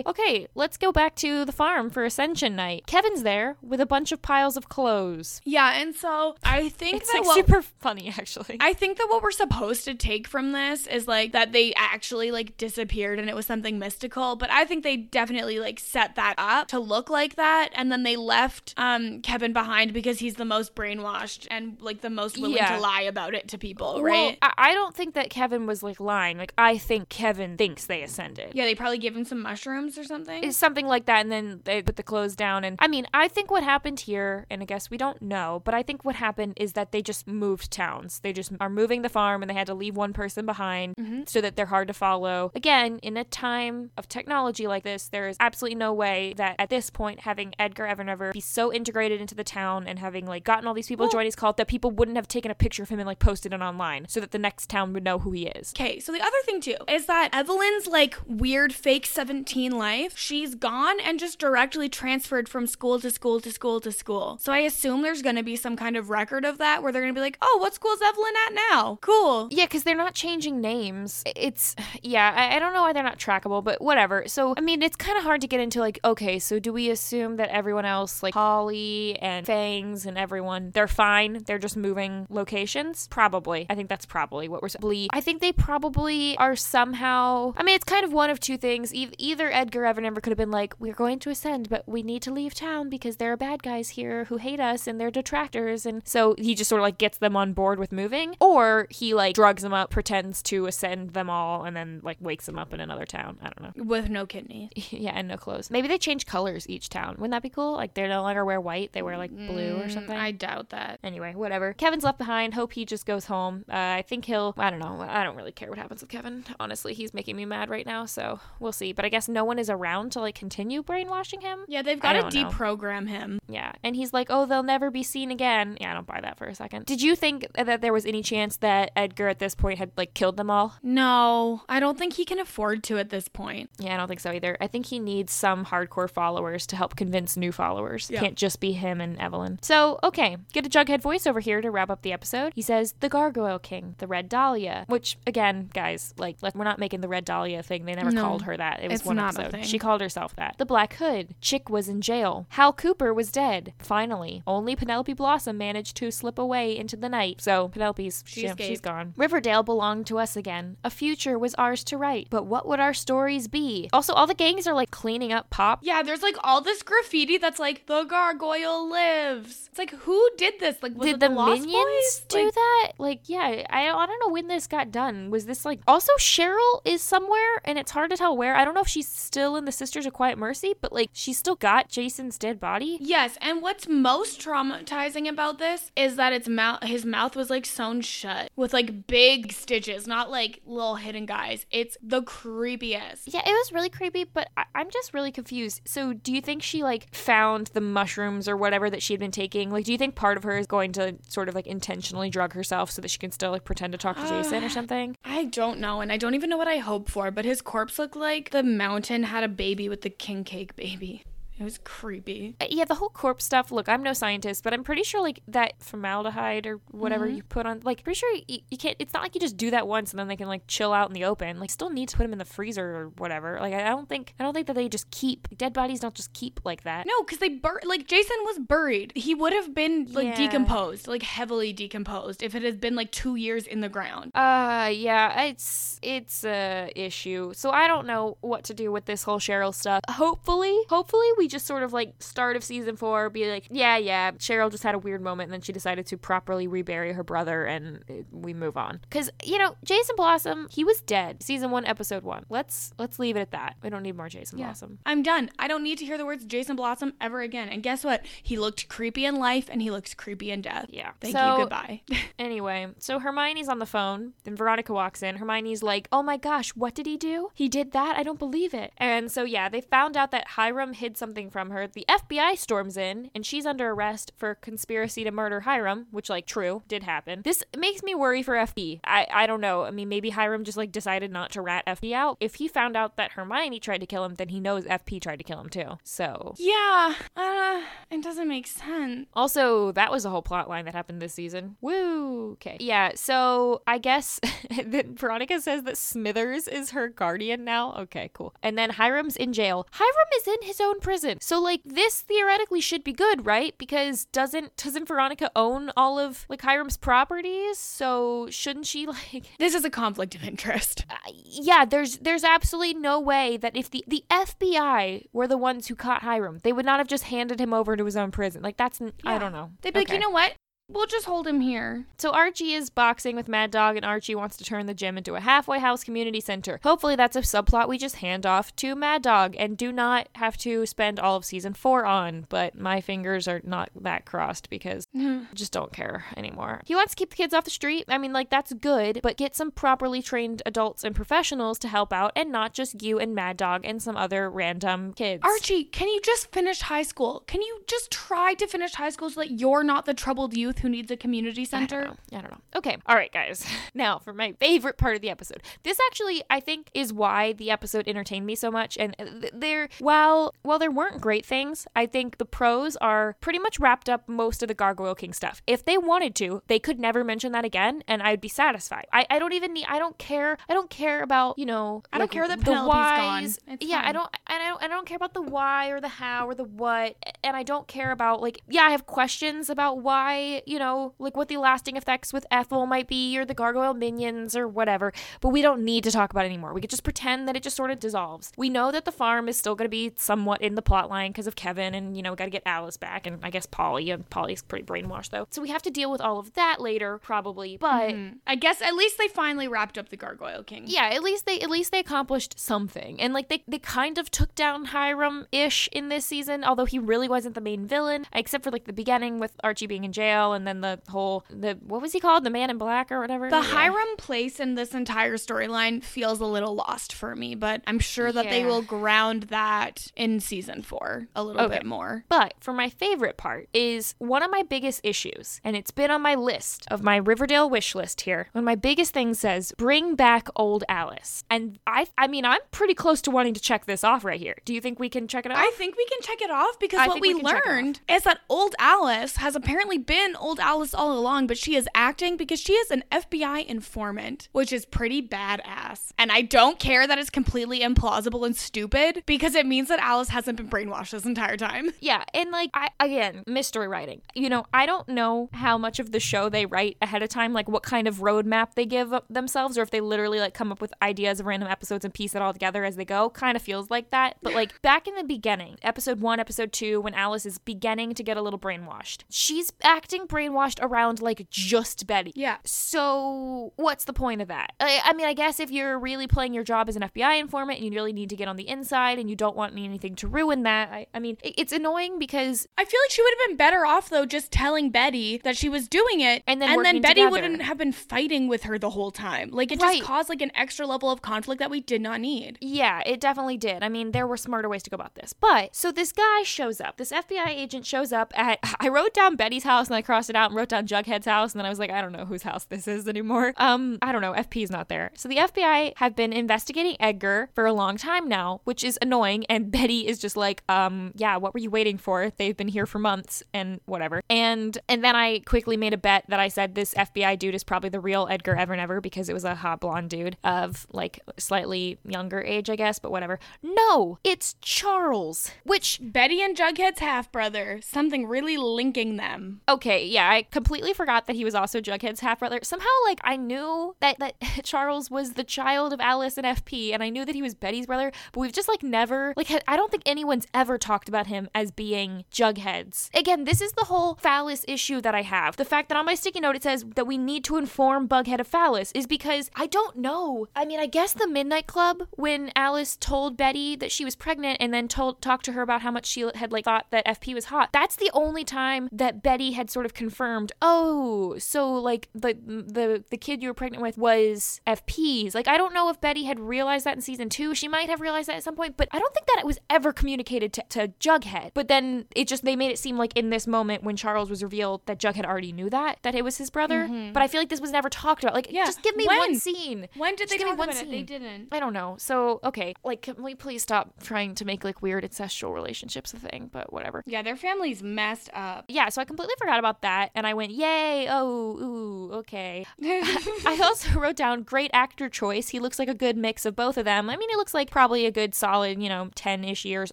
Okay, let's go back to the farm for Ascension Night. Kevin's there with a bunch of piles of clothes. Yeah, and so I think it's that like what, super funny, actually. I think that what we're supposed to take from this is like that they actually like disappeared and it was something mystical, but I think they definitely like set that up to look like that, and then they left um, Kevin behind because he's the most brainwashed and like the most willing yeah. to lie about it to people, right? Well, I-, I don't think that Kevin was like lying. Like, I think Kevin thinks they ascended. Yeah, they probably gave him some mushrooms or something. It's something like that, and then they put the clothes down. And I mean, I think what happened here, and I guess we don't know, but I think what happened is that they just moved towns. They just are moving the farm, and they had to leave one person behind mm-hmm. so that they're hard to follow. Again, in a time of technology like this, there is absolutely no way that at this point having Edgar Evernever be so integrated into the town and having like gotten all these people well, to join his cult that people wouldn't have taken a picture of him and like posted it online so that the next town would know who he is. Okay, so the other thing too is that Evelyn's like weird fake seventeen life, she's gone and just directly transferred from school to school to school to school. So I assume there's going to be some kind of record of that where they're going to be like, oh, what school's Evelyn at now? Cool. Yeah, because they're not changing names. It's, yeah, I, I don't know why they're not trackable, but whatever. So, I mean, it's kind of hard to get into like, okay, so do we assume that everyone else, like Holly and Fangs and everyone, they're fine? They're just moving locations? Probably. I think that's probably what we're saying. I think they probably are somehow, I mean, it's kind of one of two things. E- either Edgar Evernever could have been like, we're going to ascend, but we need to leave town because there are bad guys here who hate us and they're detractors. And so he just sort of like gets them on board with moving, or he like drugs them up, pretends to ascend them all, and then like wakes them up in another town. I don't know. With no kidneys. Yeah, and no clothes. Maybe they change colors each town. Wouldn't that be cool? Like, they no longer wear white. They wear like blue mm, or something. I doubt that. Anyway, whatever. Kevin's left behind. Hope he just goes home. Uh, I think he'll, I don't know. I don't really care what happens with Kevin. Honestly, he's making me mad right now. So we'll see. But I guess no one is around to like continue brainwashing him. Yeah, they've got to deprogram know. him. Yeah. And he's like, oh, they'll never be seen again. Yeah, I don't buy that for a second. Did you think that there was any chance that Edgar at this point had like killed them all? No, I don't think he can afford to at this point. Yeah, I don't think so either. I think he needs some hardcore followers to help convince new followers. Yeah. Can't just be him and Evelyn. So, okay, get a Jughead voice over here to wrap up the episode. He says, the Gargoyle King, the Red Dahlia, which, again, guys, like, let, we're not making the Red Dahlia thing. They never no, called her that. It was one episode. She called herself that. The Black Hood. Chick was in jail. Hal Cooper was dead. Finally, only Penelope Blossom managed to slip away into the night. So, Penelope's, she she, she's gone. Riverdale belonged to us again. A future was ours to write. But what would our stories be? Also, all the gangs are, like, cleaning up Pop. Yeah, there's, like, all this graffiti that's, like, the gargoyle lives. It's like, who did this? Like, was did it the, the Lost Minions Boys? Do like, that? Like, yeah, I, I don't know when this got done. Was this, like, also Cheryl is somewhere, and it's hard to tell where. I don't know if she's still in the Sisters of Quiet Mercy, but, like, she's still got Jason's dead body. Yes, and what's most traumatizing about this is that it's mouth, his mouth was, like, sewn shut with, like, big stitches, not, like, little hidden guys. It's the creepiest. Yeah, it was really creepy, but I- I'm just really confused. So do you think she, like, found the mushrooms or whatever that she had been taking? Like, do you think part of her is going to sort of, like, intentionally drug herself so that she can still, like, pretend to talk to uh, Jason or something? I don't know, and I don't even know what I hope for, but his corpse looked like the mountain had a baby with the king cake baby. It was creepy. Yeah, the whole corpse stuff. Look, I'm no scientist, but I'm pretty sure, like, that formaldehyde or whatever mm-hmm. you put on, like, pretty sure you, you can't, it's not like you just do that once and then they can, like, chill out in the open. Like, still need to put them in the freezer or whatever. Like, I don't think, I don't think that they just keep, dead bodies don't just keep like that. No, because they, bur- like, Jason was buried. He would have been, like, yeah. decomposed, like, heavily decomposed if it had been, like, two years in the ground. Uh, yeah, it's, it's a issue. So I don't know what to do with this whole Cheryl stuff. Hopefully, hopefully we just sort of, like, start of season four, be like, yeah, yeah, Cheryl just had a weird moment, and then she decided to properly rebury her brother, and we move on. Because, you know, Jason Blossom, he was dead. Season one, episode one. Let's let's leave it at that. We don't need more Jason yeah. Blossom. I'm done. I don't need to hear the words Jason Blossom ever again. And guess what? He looked creepy in life, and he looks creepy in death. Yeah. Thank so, you. Goodbye. Anyway, so Hermione's on the phone, then Veronica walks in. Hermione's like, oh my gosh, what did he do? He did that? I don't believe it. And so, yeah, they found out that Hiram hid something from her. The F B I storms in, and she's under arrest for conspiracy to murder Hiram, which, like, true, did happen. This makes me worry for F B. I, I don't know. I mean, maybe Hiram just, like, decided not to rat F B out. If he found out that Hermione tried to kill him, then he knows F P tried to kill him, too. So. Yeah. Uh, it doesn't make sense. Also, that was a whole plot line that happened this season. Woo. Okay. Yeah, so I guess that Veronica says that Smithers is her guardian now. Okay, cool. And then Hiram's in jail. Hiram is in his own prison. So, like, this theoretically should be good, right? Because doesn't doesn't Veronica own all of, like, Hiram's properties? So shouldn't she, like... This is a conflict of interest. Uh, yeah, there's there's absolutely no way that if the, the F B I were the ones who caught Hiram, they would not have just handed him over to his own prison. Like, that's... Yeah. I don't know. They'd be okay. Like, you know what? We'll just hold him here. So Archie is boxing with Mad Dog, and Archie wants to turn the gym into a halfway house community center. Hopefully that's a subplot we just hand off to Mad Dog and do not have to spend all of season four on, but my fingers are not that crossed because I just don't care anymore. He wants to keep the kids off the street. I mean, like, that's good, but get some properly trained adults and professionals to help out and not just you and Mad Dog and some other random kids. Archie, can you just finish high school? Can you just try to finish high school so that you're not the troubled youth who needs a community center? I don't know. I don't know. Okay. All right, guys. Now for my favorite part of the episode. This actually, I think, is why the episode entertained me so much. And there, while, while there weren't great things, I think the pros are pretty much wrapped up most of the Gargoyle King stuff. If they wanted to, they could never mention that again, and I'd be satisfied. I, I don't even need, I don't care. I don't care about, you know, I don't like care that Penelope's gone. It's yeah, fine. I don't, and I don't, I don't care about the why or the how or the what. And I don't care about, like, yeah, I have questions about why, you know, like what the lasting effects with Ethel might be or the gargoyle minions or whatever, but we don't need to talk about it anymore. We could just pretend that it just sort of dissolves. We know that the farm is still going to be somewhat in the plot line because of Kevin and, you know, we got to get Alice back and I guess Polly, and Polly's pretty brainwashed though. So we have to deal with all of that later probably, but mm-hmm. I guess at least they finally wrapped up the Gargoyle King. Yeah, at least they at least they accomplished something. And like they, they kind of took down Hiram-ish in this season, although he really wasn't the main villain, except for like the beginning with Archie being in jail. And then the whole, the what was he called? The Man in Black or whatever? The yeah. Hiram place in this entire storyline feels a little lost for me, but I'm sure that yeah. they will ground that in season four a little okay. bit more. But for my favorite part is one of my biggest issues, and it's been on my list of my Riverdale wish list here. One of my biggest things says, bring back old Alice. And I I mean, I'm pretty close to wanting to check this off right here. Do you think we can check it off? I think we can check it off because I what we, we learned is that old Alice has apparently been old Old Alice all along, but she is acting because she is an F B I informant, which is pretty badass. And I don't care that it's completely implausible and stupid because it means that Alice hasn't been brainwashed this entire time. Yeah, and like, I, again, mystery writing. You know, I don't know how much of the show they write ahead of time, like what kind of roadmap they give themselves, or if they literally like come up with ideas of random episodes and piece it all together as they go. Kind of feels like that. But like back in the beginning, episode one, episode two, when Alice is beginning to get a little brainwashed, she's acting brainwashed. brainwashed around like just Betty. Yeah. So what's the point of that? I, I mean, I guess if you're really playing your job as an F B I informant and you really need to get on the inside and you don't want anything to ruin that, I, I mean, it, it's annoying because I feel like she would have been better off though just telling Betty that she was doing it and then, and then Betty together. Wouldn't have been fighting with her the whole time. Like it right. just caused like an extra level of conflict that we did not need. Yeah, it definitely did. I mean, there were smarter ways to go about this. But so this guy shows up. This F B I agent shows up at, I wrote down Betty's house and I crossed it out and wrote down Jughead's house. And then I was like, I don't know whose house this is anymore. Um, I don't know. F P's not there. So the F B I have been investigating Edgar for a long time now, which is annoying. And Betty is just like, um, yeah, what were you waiting for? They've been here for months and whatever. And, and then I quickly made a bet that I said this F B I dude is probably the real Edgar Evernever because it was a hot blonde dude of like slightly younger age, I guess, but whatever. No, it's Charles, which Betty and Jughead's half-brother, something really linking them. Okay, yeah, I completely forgot that he was also Jughead's half-brother. Somehow, like, I knew that, that Charles was the child of Alice and F P, and I knew that he was Betty's brother, but we've just, like, never, like, I don't think anyone's ever talked about him as being Jughead's. Again, this is the whole Phallus issue that I have. The fact that on my sticky note it says that we need to inform Bughead of Phallus is because I don't know. I mean, I guess the Midnight Club, when Alice told Betty that she was pregnant and then told talked to her about how much she had, like, thought that F P was hot, that's the only time that Betty had sort of confirmed, oh, so, like, the the the kid you were pregnant with was F P's. Like, I don't know if Betty had realized that in season two. She might have realized that at some point, but I don't think that it was ever communicated to, to Jughead. But then it just, they made it seem like in this moment when Charles was revealed that Jughead already knew that, that it was his brother. Mm-hmm. But I feel like this was never talked about. Like, yeah. Just give me when? one scene. When did just they give talk me one about scene. It? They didn't. I don't know. So, okay. Like, can we please stop trying to make, like, weird incestual relationships a thing? But whatever. Yeah, their family's messed up. Yeah, so I completely forgot about that. And I went, yay, oh, ooh, okay. I also wrote down great actor choice. He looks like a good mix of both of them. I mean, he looks like probably a good solid, you know, ten-ish years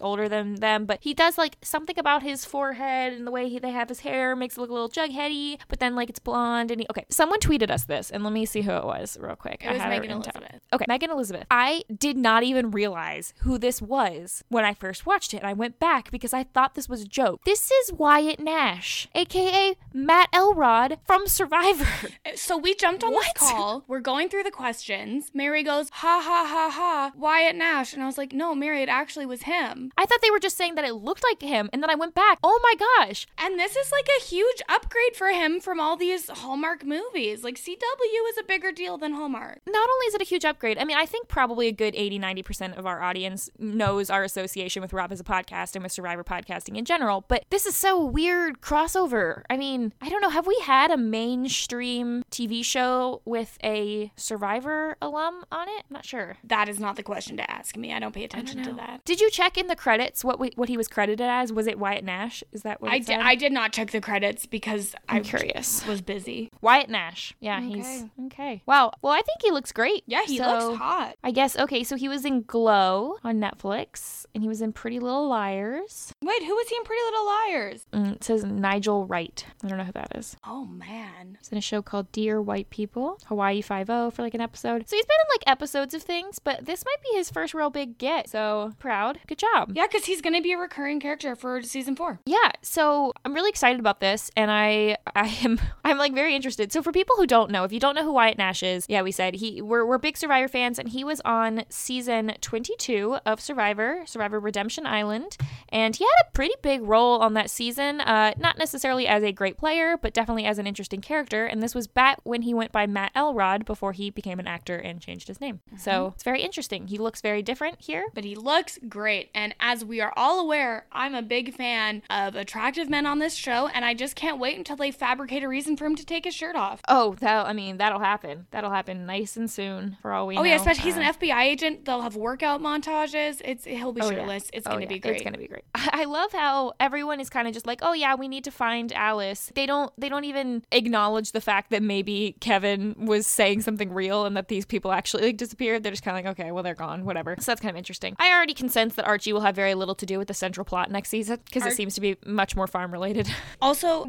older than them. But he does, like, something about his forehead and the way he, they have his hair makes it look a little Jugheady. But then, like, it's blonde. And he, okay, someone tweeted us this. And let me see who it was real quick. It I was had Megan Elizabeth. Time. Okay, Megan Elizabeth. I did not even realize who this was when I first watched it. And I went back because I thought this was a joke. This is Wyatt Nash, a k a. Matt Elrod from Survivor. So we jumped on what? this call. We're going through the questions. Mary goes, ha, ha, ha, ha, Wyatt Nash. And I was like, no, Mary, it actually was him. I thought they were just saying that it looked like him. And then I went back. Oh, my gosh. And this is like a huge upgrade for him from all these Hallmark movies. Like, C W is a bigger deal than Hallmark. Not only is it a huge upgrade, I mean, I think probably a good eighty, ninety percent of our audience knows our association with Rob as a podcast and with Survivor podcasting in general. But this is so weird crossover. I mean, I don't know. Have we had a mainstream T V show with a Survivor alum on it? I'm not sure. That is not the question to ask me. I don't pay attention don't to that. Did you check in the credits what we, what he was credited as? Was it Wyatt Nash? Is that what I did? I did not check the credits because I'm I curious. Was busy. Wyatt Nash. Yeah, okay. he's okay. Wow. Well, I think he looks great. Yeah, he so, looks hot. I guess. Okay, so he was in Glow on Netflix, and he was in Pretty Little Liars. Wait, who was he in Pretty Little Liars? Mm, it says Nigel Wright. I don't know who that is. Oh man. He's in a show called Dear White People, Hawaii Five-O for like an episode. So he's been in like episodes of things, but this might be his first real big get. So proud. Good job. Yeah, because he's gonna be a recurring character for season four. Yeah. So I'm really excited about this, and I I am I'm like very interested. So for people who don't know, if you don't know who Wyatt Nash is, yeah, we said he we're we're big Survivor fans, and he was on season twenty-two of Survivor, Survivor Redemption Island, and he had a pretty big role on that season. Uh, not necessarily as a great player, but definitely as an interesting character. And this was back when he went by Matt Elrod before he became an actor and changed his name. Mm-hmm. So it's very interesting. He looks very different here, but he looks great. And as we are all aware, I'm a big fan of attractive men on this show, and I just can't wait until they fabricate a reason for him to take his shirt off. Oh, that I mean, that'll happen. That'll happen nice and soon. For all we oh, know. Oh yeah, especially uh, he's an F B I agent. They'll have workout montages. It's he'll be oh, shirtless. Yeah. It's oh, gonna yeah. be great. It's gonna be great. I love how everyone is kind of just like, oh yeah, we need to find Alice. They don't. They don't even acknowledge the fact that maybe Kevin was saying something real and that these people actually like disappeared. They're just kind of like, okay, well they're gone, whatever. So that's kind of interesting. I already can sense that Archie will have very little to do with the central plot next season because Ar- it seems to be much more farm related. Also,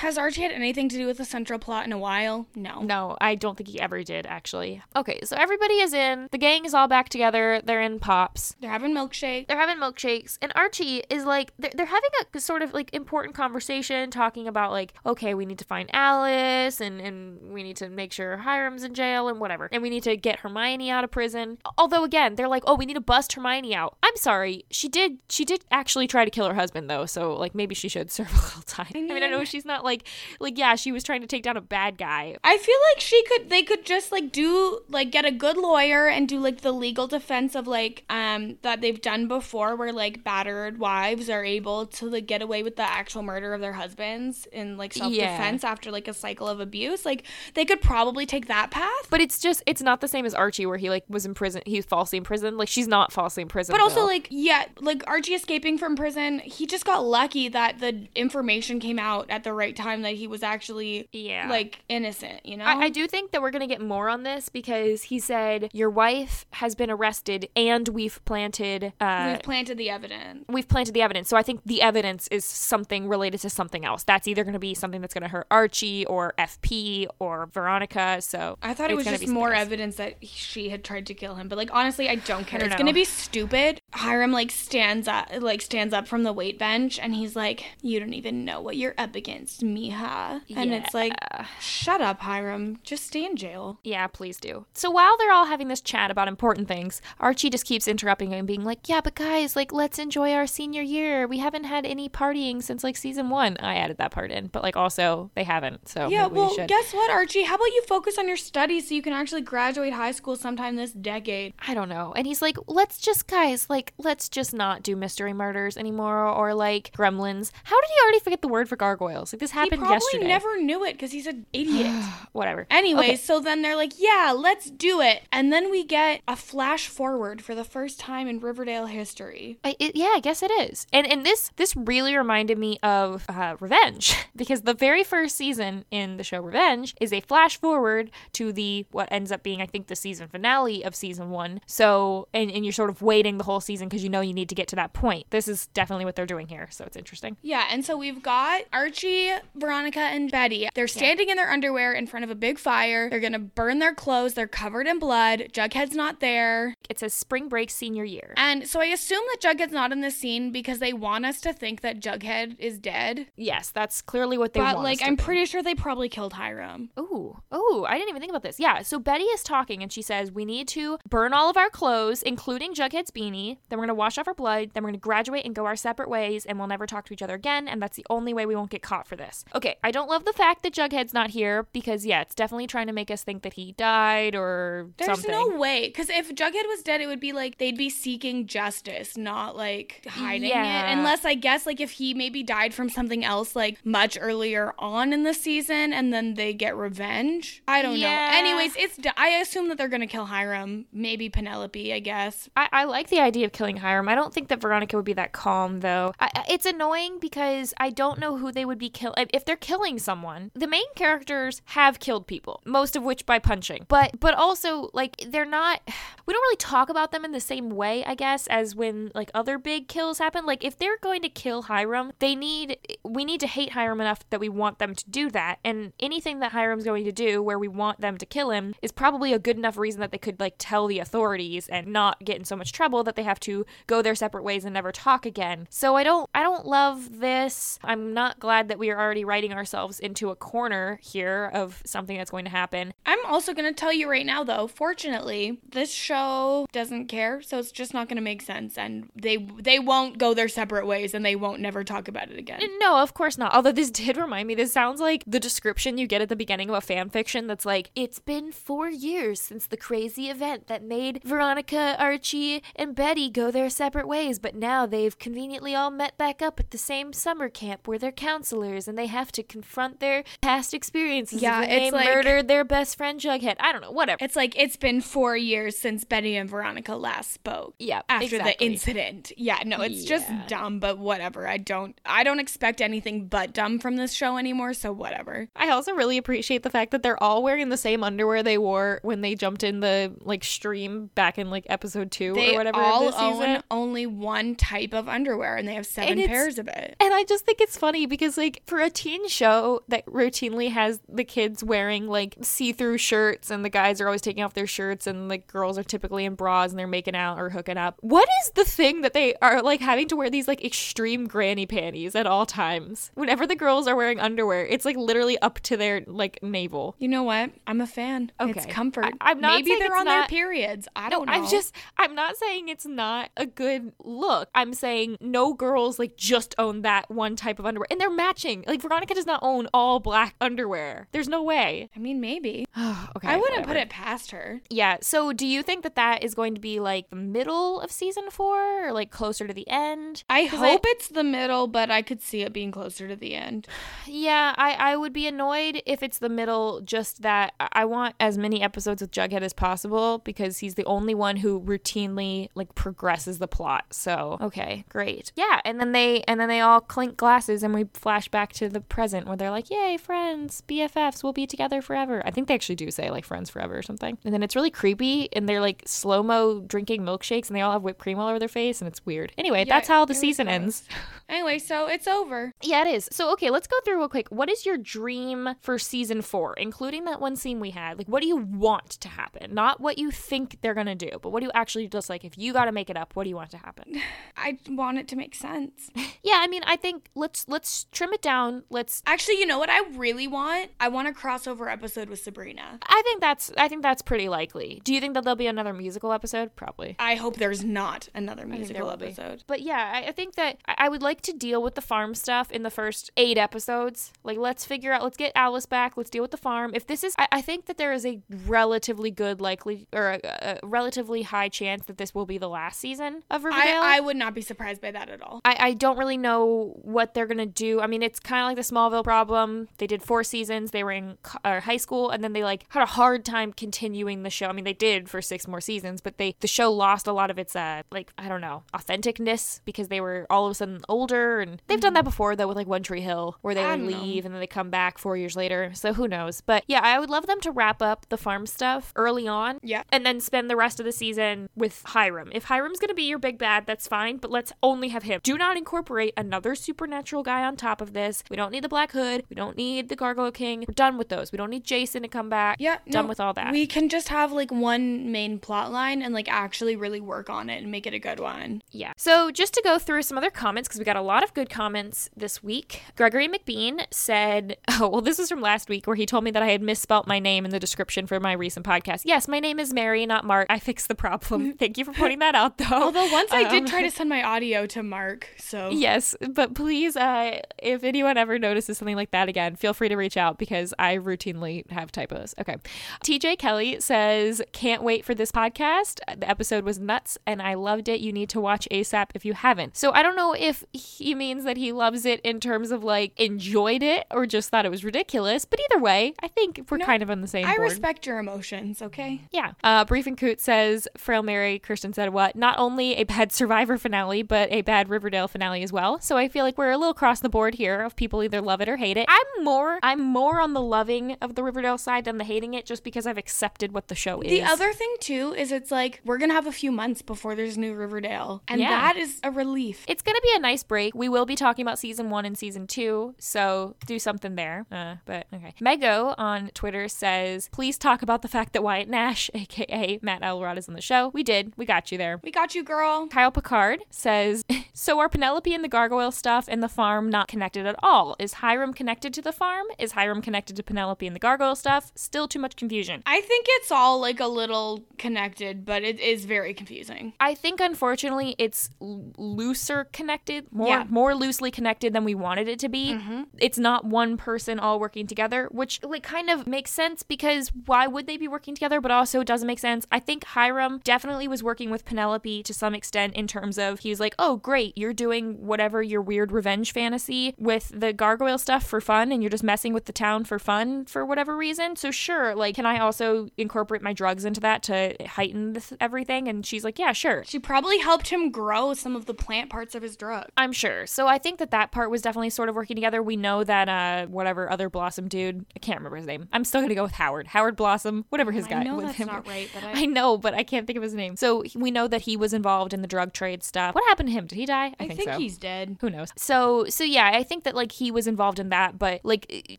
has Archie had anything to do with the central plot in a while? No. No, I don't think he ever did actually. Okay, so everybody is in. The gang is all back together. They're in Pops. They're having milkshakes. They're having milkshakes, and Archie is like they're, they're having a sort of like important conversation talking about like, okay, we need to find Alice and and we need to make sure Hiram's in jail and whatever, and we need to get Hermione out of prison. Although again, they're like, oh, we need to bust Hermione out. I I'm sorry. She did she did actually try to kill her husband, though, so, like, maybe she should serve a little time. I mean, I, mean, I know she's not, like, like, yeah, she was trying to take down a bad guy. I feel like she could, they could just, like, do, like, get a good lawyer and do, like, the legal defense of, like, um, that they've done before where, like, battered wives are able to, like, get away with the actual murder of their husbands in, like, self-defense yeah. after, like, a cycle of abuse. Like, they could probably take that path. But it's just, it's not the same as Archie where he, like, was in prison, he was falsely imprisoned. Like, she's not falsely imprisoned. But also, like, yeah, like, Archie escaping from prison, he just got lucky that the information came out at the right time that he was actually, yeah. like, innocent, you know? I, I do think that we're going to get more on this because he said, your wife has been arrested and we've planted... Uh, we've planted the evidence. We've planted the evidence. So I think the evidence is something related to something else. That's either going to be something that's going to hurt Archie or F P or Veronica, so... I thought it was just more else. evidence that she had tried to kill him, but, like, honestly, I don't care. I don't it's going to be stupid. Hiram, like, stands up like stands up from the weight bench and he's like, you don't even know what you're up against, mija. Yeah. And it's like, shut up, Hiram. Just stay in jail. Yeah, please do. So while they're all having this chat about important things, Archie just keeps interrupting him and being like, yeah, but guys, like, let's enjoy our senior year. We haven't had any partying since, like, season one. I added that part in, but, like, also they haven't. So yeah, maybe well, we guess what, Archie? How about you focus on your studies so you can actually graduate high school sometime this decade? I don't know. And he's like, let's just, guys, like, Like, let's just not do mystery murders anymore or, like, gremlins. How did he already forget the word for gargoyles? Like, this happened yesterday. He probably never knew it because he's an idiot. Whatever. Anyway, okay. So then they're like, yeah, let's do it. And then we get a flash forward for the first time in Riverdale history. I, it, yeah, I guess it is. And and this this really reminded me of uh, Revenge because the very first season in the show Revenge is a flash forward to the what ends up being, I think, the season finale of season one. So, and, and you're sort of waiting the whole season. season because you know you need to get to that point. This is definitely what they're doing here, so it's interesting. Yeah, and so we've got Archie, Veronica, and Betty. They're standing yeah. in their underwear in front of a big fire. They're gonna burn their clothes. They're covered in blood. Jughead's not there. It says spring break senior year. And so I assume that Jughead's not in this scene because they want us to think that Jughead is dead. Yes, that's clearly what they but, want But, like, I'm think. pretty sure they probably killed Hiram. Ooh, ooh, I didn't even think about this. Yeah, so Betty is talking and she says, we need to burn all of our clothes, including Jughead's beanie. Then we're going to wash off our blood. Then we're going to graduate and go our separate ways. And we'll never talk to each other again. And that's the only way we won't get caught for this. Okay, I don't love the fact that Jughead's not here. Because, yeah, it's definitely trying to make us think that he died or There's something. There's no way. Because if Jughead was dead, it would be like they'd be seeking justice. Not, like, hiding yeah. it. Unless, I guess, like, if he maybe died from something else, like, much earlier on in the season. And then they get revenge. I don't yeah. know. Anyways, it's. I assume that they're going to kill Hiram. Maybe Penelope, I guess. I, I like the idea of killing Hiram. I don't think that Veronica would be that calm, though. I, it's annoying because I don't know who they would be killing. If they're killing someone, the main characters have killed people, most of which by punching. But but also, like, they're not... We don't really talk about them in the same way, I guess, as when, like, other big kills happen. Like, if they're going to kill Hiram, they need... We need to hate Hiram enough that we want them to do that. And anything that Hiram's going to do where we want them to kill him is probably a good enough reason that they could, like, tell the authorities and not get in so much trouble that they have to go their separate ways and never talk again. So I don't I don't love this. I'm not glad that we are already writing ourselves into a corner here of something that's going to happen. I'm also going to tell you right now, though, fortunately, this show doesn't care, so it's just not going to make sense, and they they won't go their separate ways, and they won't never talk about it again. No, of course not. Although this did remind me, this sounds like the description you get at the beginning of a fan fiction that's like, it's been four years since the crazy event that made Veronica, Archie, and Betty go their separate ways, but now they've conveniently all met back up at the same summer camp where they're counselors and they have to confront their past experiences. Yeah, it's they like, murdered their best friend Jughead. I don't know, whatever. It's like it's been four years since Betty and Veronica last spoke. Yeah, after exactly. the incident. Yeah, no, it's yeah. just dumb, but whatever. I don't, I don't expect anything but dumb from this show anymore, so whatever. I also really appreciate the fact that they're all wearing the same underwear they wore when they jumped in the like stream back in like episode two they or whatever. All own only one type of underwear and they have seven pairs of it. And I just think it's funny because like for a teen show that routinely has the kids wearing like see-through shirts and the guys are always taking off their shirts and like girls are typically in bras and they're making out or hooking up. What is the thing that they are like having to wear these like extreme granny panties at all times? Whenever the girls are wearing underwear, it's like literally up to their like navel. You know what? I'm a fan. Okay. It's comfort. I- I'm not Maybe they're on not... their periods. I don't no, know. I'm just I'm not saying it's not a good look. I'm saying no girls like just own that one type of underwear. And they're matching. Like Veronica does not own all black underwear. There's no way. I mean, maybe. Okay. I wouldn't whatever. put it past her. Yeah. So do you think that that is going to be like the middle of season four or like closer to the end? I hope I, it's the middle, but I could see it being closer to the end. Yeah. I, I would be annoyed if it's the middle, just that I want as many episodes with Jughead as possible because he's the only one who routinely like progresses the plot. So, okay, great. Yeah. And then they, and then they all clink glasses and we flash back to the present where they're like, yay, friends, B F Fs, we'll be together forever. I think they actually do say like friends forever or something. And then it's really creepy and they're like slow-mo drinking milkshakes and they all have whipped cream all over their face and it's weird. Anyway, yeah, that's how the season gross. ends. Anyway, so it's over. Yeah, it is. So, okay, let's go through real quick. What is your dream for season four, including that one scene we had? Like, what do you want to happen? Not what you think they're going to do, but what do you actually just like, if you got to make it up, what do you want to happen? I want it to make sense. Yeah, I mean, I think let's let's trim it down. Let's actually, you know what I really want? I want a crossover episode with Sabrina. I think that's I think that's pretty likely. Do you think that there'll be another musical episode? Probably. I hope there's not another musical episode. But yeah, I, I think that I, I would like to deal with the farm stuff in the first eight episodes. Like, let's figure out, let's get Alice back. Let's deal with the farm. If this is, I, I think that there is a relatively good likely or a, a relatively high chance that this will be the last season of Riverdale. I, I would not be surprised by that at all. I, I don't really know what they're going to do. I mean, it's kind of like the Smallville problem. They did four seasons. They were in uh, high school and then they like had a hard time continuing the show. I mean, they did for six more seasons, but they the show lost a lot of its uh, like, I don't know, authenticness because they were all of a sudden older and they've mm-hmm. done that before though with like One Tree Hill where they would leave know. and then they come back four years later. So who knows? But yeah, I would love them to wrap up the farm stuff early on. Yeah. And then spend the rest of the season with Hiram. If Hiram's going to be your big bad, that's fine, but let's only have him. Do not incorporate another supernatural guy on top of this. We don't need the Black Hood. We don't need the Gargoyle King. We're done with those. We don't need Jason to come back. Yeah. Done no, with all that. We can just have like one main plot line and like actually really work on it and make it a good one. Yeah. So just to go through some other comments, because we got a lot of good comments this week. Gregory McBean said, oh, well, this is from last week where he told me that I had misspelt my name in the description for my recent podcast. Yes, my name is Mary, not Mark. I fixed the problem. Thank you for pointing that out though. Although once um, I did try to send my audio to Mark, so. Yes, but please, uh, if anyone ever notices something like that again, feel free to reach out because I routinely have typos. Okay. T J Kelly says, can't wait for this podcast. The episode was nuts and I loved it. You need to watch ASAP if you haven't. So I don't know if he means that he loves it in terms of like enjoyed it or just thought it was ridiculous, but either way, I think we're no, kind of on the same I board. I respect your emotions, okay? Yeah. Uh, Brief and Coot says, Frail Mary, Kirsten said what? Not only a bad Survivor finale, but a bad Riverdale finale as well. So I feel like we're a little across the board here of people either love it or hate it. I'm more, I'm more on the loving of the Riverdale side than the hating it just because I've accepted what the show is. The other thing too is it's like, we're going to have a few months before there's new Riverdale. And yeah. that is a relief. It's going to be a nice break. We will be talking about season one and season two. So do something there. Uh, but okay. Mego on Twitter says, please talk about the fact that Wyatt Nash, aka Matt Elrod, is on the show. We did. We got you there. We got you, girl. Kyle Picard says, so are Penelope and the gargoyle stuff and the farm not connected at all? Is Hiram connected to the farm? Is Hiram connected to Penelope and the gargoyle stuff? Still too much confusion. I think it's all like a little connected, but it is very confusing. I think unfortunately it's l- looser connected, more yeah. more loosely connected than we wanted it to be. Mm-hmm. It's not one person all working together, which like kind of makes sense because why would they be working together? But also it doesn't make sense. I think Hiram definitely was working with Penelope to some extent in terms of he was like, oh great, you're doing whatever your weird revenge fantasy with the gargoyle stuff for fun and you're just messing with the town for fun for whatever reason. So sure, like can I also incorporate my drugs into that to heighten this, everything? And she's like, yeah, sure. She probably helped him grow some of the plant parts of his drug. I'm sure. So I think that that part was definitely sort of working together. We know that uh, whatever other Blossom dude, I can't remember his name. I'm still going to go with Howard. Howard Blossom, whatever his guy. I know with that's him. Not right. But I... I know, but I can't think of his name. So we know that he was involved in the drug trade stuff. What happened to him? Did he die? I, I think, think so. He's dead. Who knows? So, so yeah, I think that, like, he was involved in that, but, like,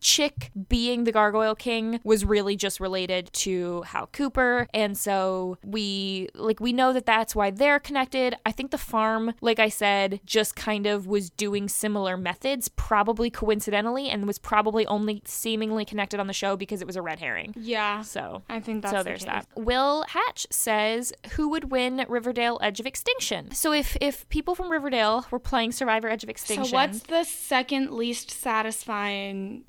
Chick being the Gargoyle King was really just related to Hal Cooper, and so we, like, we know that that's why they're connected. I think the farm, like I said, just kind of was doing similar methods, probably coincidentally, and was probably only seemingly connected on the show because it was a red herring. Yeah. So I think that's so. There's the that. Will Hatch says, "Who would win Riverdale Edge of Extinction?" So if if people from Riverdale were playing Survivor Edge of Extinction, so what's the second least satisfying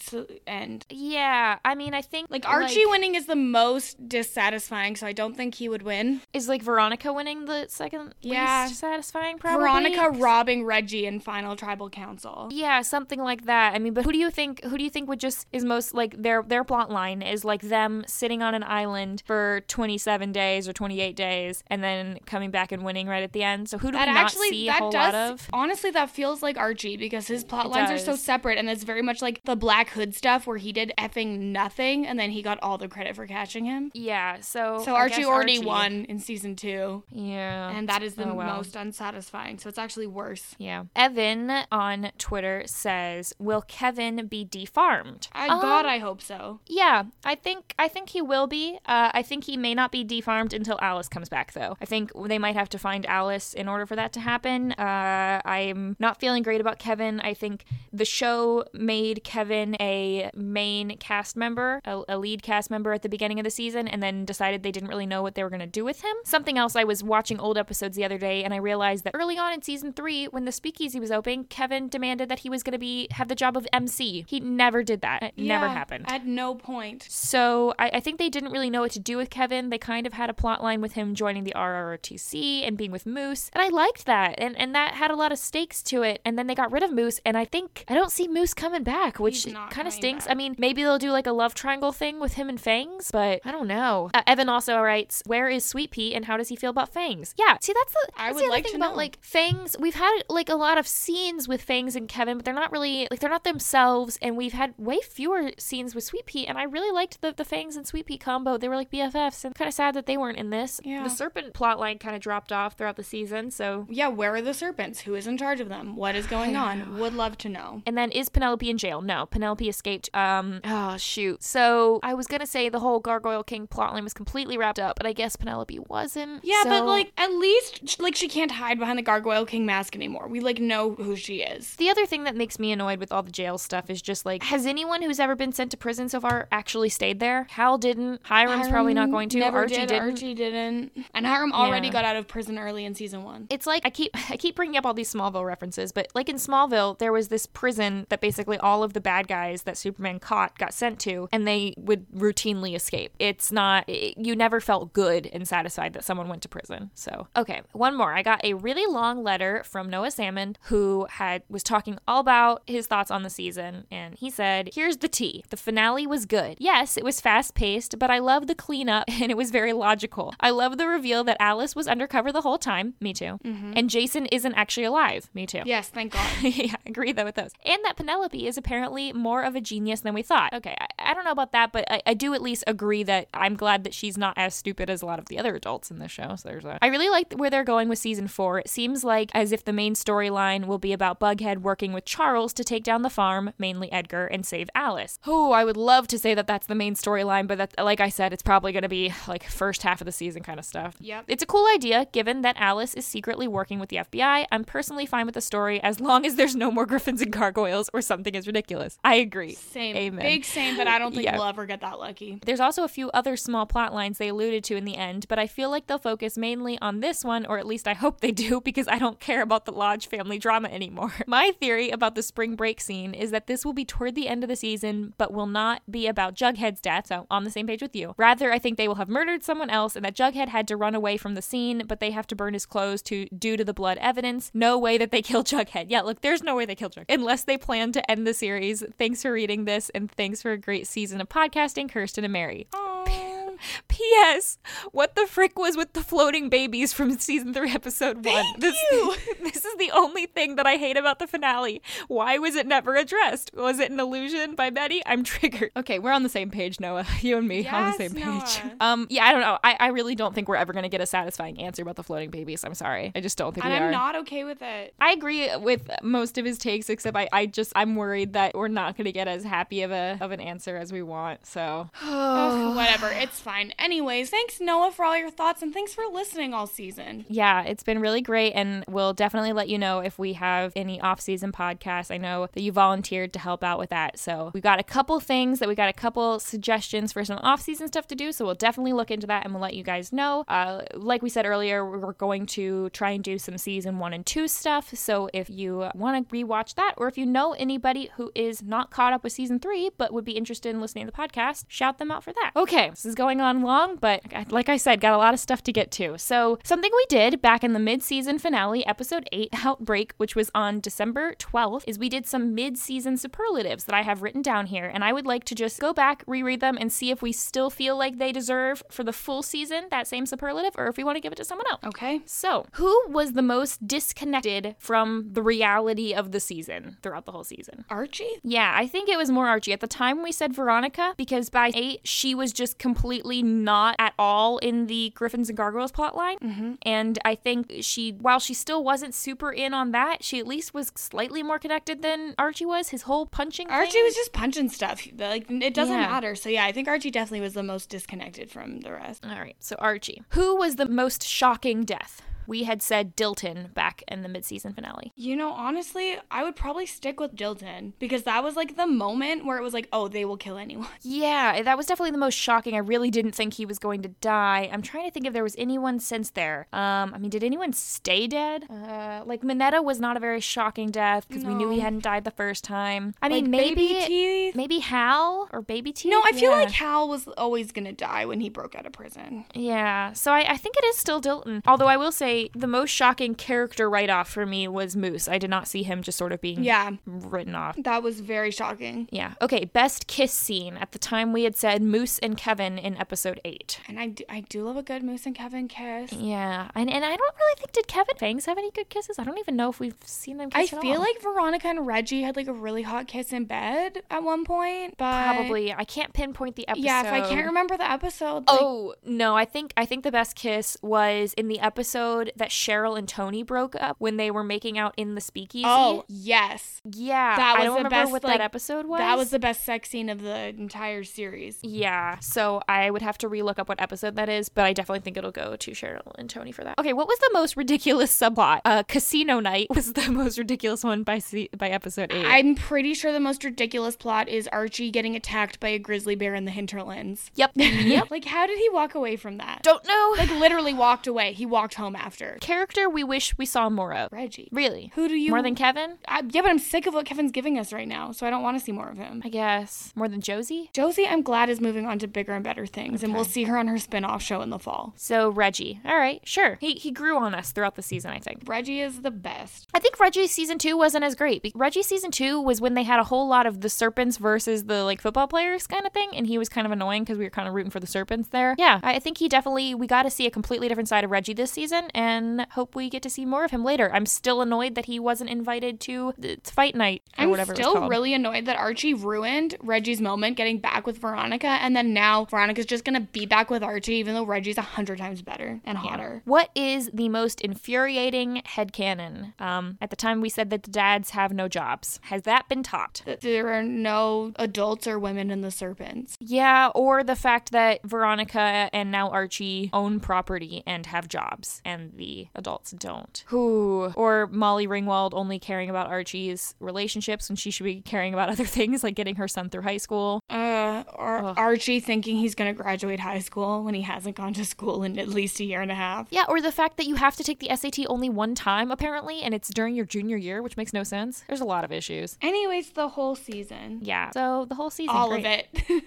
end? Yeah, I mean, I think like Archie like, winning is the most dissatisfying, so I don't think he would win. Is like Veronica winning the second yeah. least satisfying? Probably Veronica robbing Reggie in Final Tribal Council. Yeah, something like that. I mean, but who do you think? Who do you think would just is most like their their plot line is like them sitting on an island for twenty-seven days or twenty-eight days and then coming back and winning right at the end. So who do that we not actually, see a whole does, lot of? Honestly, that feels like Archie because his plot it lines does. are so separate, and it's very much like the Black Hood stuff where he did effing nothing and then he got all the credit for catching him. Yeah, so So I Archie already Archie. won in season two. Yeah. And that is the oh, well. most unsatisfying. So it's actually worse. Yeah. Evan on Twitter says, "Will Kevin be defarmed?" I, um, God, I hope so. Yeah, I think I think he will be. Uh, I think he may not be defarmed until Alice comes back, though. I think they might have to find Alice in order for that to happen. Uh, I'm not feeling great about Kevin. I think the show made Kevin a main cast member, a, a lead cast member at the beginning of the season, and then decided they didn't really know what they were going to do with him. Something else, I was watching old episodes the other day, and I realized that early on in season three, when the speakeasy was open, Kevin demanded that he was going to be have the job of M C. He never did that. It yeah, never happened. At no point. So I, I think they didn't really know what to do with Kevin. They kind of had a plot line with him joining the R R O T C and being with Moose, and I liked that, and and that had a lot of stakes to it, and then they got rid of Moose, and I think I don't see Moose coming back, which kind of stinks back. I mean, maybe they'll do like a love triangle thing with him and Fangs, but I don't know. uh, Evan also writes, "Where is Sweet Pea and how does he feel about Fangs?" Yeah, see, that's the that's I would the like thing to about know. Like Fangs, we've had like a lot of scenes with Fangs and Kevin, but they're not really like they're not themselves, and we've had way fewer scenes with Sweet Pea, and I really liked the, the Fangs and Sweet Pea combo. They were like B F Fs, and kind of sad that they weren't in this. Yeah. The serpent plotline kind of dropped off throughout the season, so... Yeah, where are the serpents? Who is in charge of them? What is going on? Would love to know. And then, is Penelope in jail? No, Penelope escaped. Um, oh, shoot. So, I was gonna say the whole Gargoyle King plotline was completely wrapped up, but I guess Penelope wasn't. Yeah, so... but, like, at least, like, she can't hide behind the Gargoyle King mask anymore. We, like, know who she is. The other thing that makes me annoyed with all the jail stuff is just, like, has anyone who's ever been sent to prison so far actually stayed there? Hal didn't. Hiram's Hiram probably not going to. Never Archie did. didn't. Archie didn't. And Hiram already yeah. got out of prison early in season one. It's like, I keep I keep bringing up all these Smallville references, but like in Smallville, there was this prison that basically all of the bad guys that Superman caught got sent to, and they would routinely escape. It's not, it, you never felt good and satisfied that someone went to prison. So, okay, one more. I got a really long letter from Noah Salmon, who had was talking all about his thoughts on the season, and he said, "Here's the tea. The finale was good. Yes, it was fast-paced, but I love the cleanup, and it was very logical. I love the reveal that Alice was undercover the whole time." Me too. Mm-hmm. "And Jason isn't actually alive." Me too. Yes, thank God. Yeah, agree though with those. "And that Penelope is apparently more of a genius than we thought." Okay, I, I don't know about that, but I, I do at least agree that I'm glad that she's not as stupid as a lot of the other adults in the show. So there's that. I really like where they're going with season four. It seems like as if the main storyline will be about Bughead working with Charles to take down the farm, mainly Edgar, and save Alice. Oh, I would love to say that that's the main storyline, but that, like I said, it's probably going to be like first half of the season kind of stuff. Yep. It's a cool idea, given that Alice is secretly working with the F B I. I'm personally fine with the story as long as there's no more griffins and gargoyles or something is ridiculous. I agree. Same. Amen. Big same, but I don't think yeah. we'll ever get that lucky. There's also a few other small plot lines they alluded to in the end, but I feel like they'll focus mainly on this one, or at least I hope they do, because I don't care about the Lodge family drama anymore. My theory about the spring break scene is that this will be toward the end of the season, but will not be about Jughead's death, so on the same page with you. Rather, I think they will have murdered someone else and that Jughead had to run away from the scene, but they have to burn his clothes to due to the blood evidence. No way that they kill Jughead. Yeah, look, there's no way they kill Jughead. Unless they plan to end the series. Thanks for reading this, and thanks for a great season of podcasting, Kirsten and Mary. Aww. P S. What the frick was with the floating babies from season three, episode one? Thank this, you. This is the only thing that I hate about the finale. Why was it never addressed? Was it an illusion by Betty? I'm triggered. Okay, we're on the same page, Noah. You and me yes, on the same page. Noah. Um, yeah, I don't know. I, I really don't think we're ever going to get a satisfying answer about the floating babies. I'm sorry. I just don't think and we I'm are. I'm not okay with it. I agree with most of his takes, except I, I just, I'm worried that we're not going to get as happy of a of an answer as we want, so. Ugh, whatever. It's fine. Anyways, thanks, Noah, for all your thoughts, and thanks for listening all season. Yeah, it's been really great, and we'll definitely let you know if we have any off-season podcasts. I know that you volunteered to help out with that, so we've got a couple things that we got a couple suggestions for some off-season stuff to do, so we'll definitely look into that, and we'll let you guys know. Uh, like we said earlier, we're going to try and do some season one and two stuff, so if you want to rewatch that, or if you know anybody who is not caught up with season three but would be interested in listening to the podcast, shout them out for that. Okay, this is going on long, but like I said, got a lot of stuff to get to. So something we did back in the mid-season finale, episode eight, Outbreak, which was on December twelfth, is we did some mid-season superlatives that I have written down here, and I would like to just go back, reread them, and see if we still feel like they deserve for the full season that same superlative, or if we want to give it to someone else. Okay. So who was the most disconnected from the reality of the season throughout the whole season? Archie? Yeah, I think it was more Archie. At the time, we said Veronica, because by eight, she was just completely not at all in the Griffins and Gargoyles plotline. Mm-hmm. And I think she, while she still wasn't super in on that, she at least was slightly more connected than Archie was. His whole punching Archie thing. was just punching stuff. Like, it doesn't yeah. matter. So yeah, I think Archie definitely was the most disconnected from the rest. All right, so Archie. Who was the most shocking death? We had said Dilton back in the mid-season finale. You know, honestly, I would probably stick with Dilton, because that was like the moment where it was like, oh, they will kill anyone. Yeah, that was definitely the most shocking. I really didn't think he was going to die. I'm trying to think if there was anyone since there. Um, I mean, did anyone stay dead? Uh, like, Mineta was not a very shocking death, because no. we knew he hadn't died the first time. I like mean, maybe it, maybe Hal or Baby Teeth. No, I yeah. feel like Hal was always going to die when he broke out of prison. Yeah, so I, I think it is still Dilton. Although I will say, the most shocking character write-off for me was Moose. I did not see him just sort of being yeah. written off. That was very shocking. Yeah. Okay, best kiss scene. At the time, we had said Moose and Kevin in episode eight. And I do, I do love a good Moose and Kevin kiss. Yeah. And and I don't really think, did Kevin Fangs have any good kisses? I don't even know if we've seen them kiss I at feel all. Like Veronica and Reggie had like a really hot kiss in bed at one point, but... Probably. I can't pinpoint the episode. Yeah, if I can't remember the episode. Like... Oh, no. I think I think the best kiss was in the episode that Cheryl and Tony broke up when they were making out in the speakeasy. Oh, yes. Yeah. That was I don't the remember best, what like, that episode was. That was the best sex scene of the entire series. Yeah. So I would have to relook up what episode that is, but I definitely think it'll go to Cheryl and Tony for that. Okay, what was the most ridiculous subplot? Uh, Casino Night was the most ridiculous one by se- by episode eight. I'm pretty sure the most ridiculous plot is Archie getting attacked by a grizzly bear in the hinterlands. Yep. Yep. Like, how did he walk away from that? Don't know. Like, literally walked away. He walked home after. Character we wish we saw more of. Reggie. Really? Who do you... More than Kevin? I, yeah, but I'm sick of what Kevin's giving us right now, so I don't want to see more of him. I guess. More than Josie? Josie, I'm glad, is moving on to bigger and better things, okay. And we'll see her on her spin-off show in the fall. So, Reggie. All right, sure. He he grew on us throughout the season, I think. Reggie is the best. I think Reggie season two wasn't as great. Reggie season two was when they had a whole lot of the serpents versus the, like, football players kind of thing, and he was kind of annoying because we were kind of rooting for the serpents there. Yeah, I think he definitely... We got to see a completely different side of Reggie this season, and and hope we get to see more of him later. I'm still annoyed that he wasn't invited to the fight night or I'm whatever it was called. I'm still really annoyed that Archie ruined Reggie's moment getting back with Veronica, and then now Veronica's just gonna be back with Archie even though Reggie's a hundred times better and hotter. Yeah. What is the most infuriating headcanon? Um, at the time we said that the dads have no jobs. Has that been topped? That there are no adults or women in the serpents. Yeah, or the fact that Veronica and now Archie own property and have jobs, and the adults don't. Who or Molly Ringwald only caring about Archie's relationships when she should be caring about other things like getting her son through high school. Uh, or Ugh. Archie thinking he's gonna graduate high school when he hasn't gone to school in at least a year and a half. Yeah, or the fact that you have to take the S A T only one time apparently, and it's during your junior year, which makes no sense. There's a lot of issues. Anyways, the whole season. Yeah. So the whole season. All great. of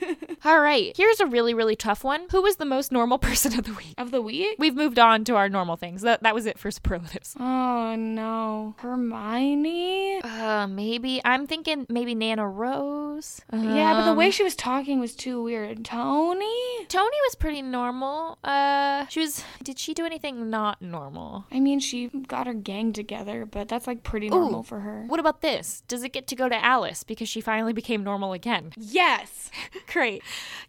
it. All right. Here's a really, really tough one. Who was the most normal person of the week? Of the week? We've moved on to our normal thing. That, that was it for superlatives. Oh, no. Hermione? Ugh, Uh, maybe. I'm thinking maybe Nana Rose. Um, yeah, but the way she was talking was too weird. Tony? Tony was pretty normal. Uh, she was... Did she do anything not normal? I mean, she got her gang together, but that's, like, pretty normal Ooh, for her. What about this? Does it get to go to Alice because she finally became normal again? Yes! Great.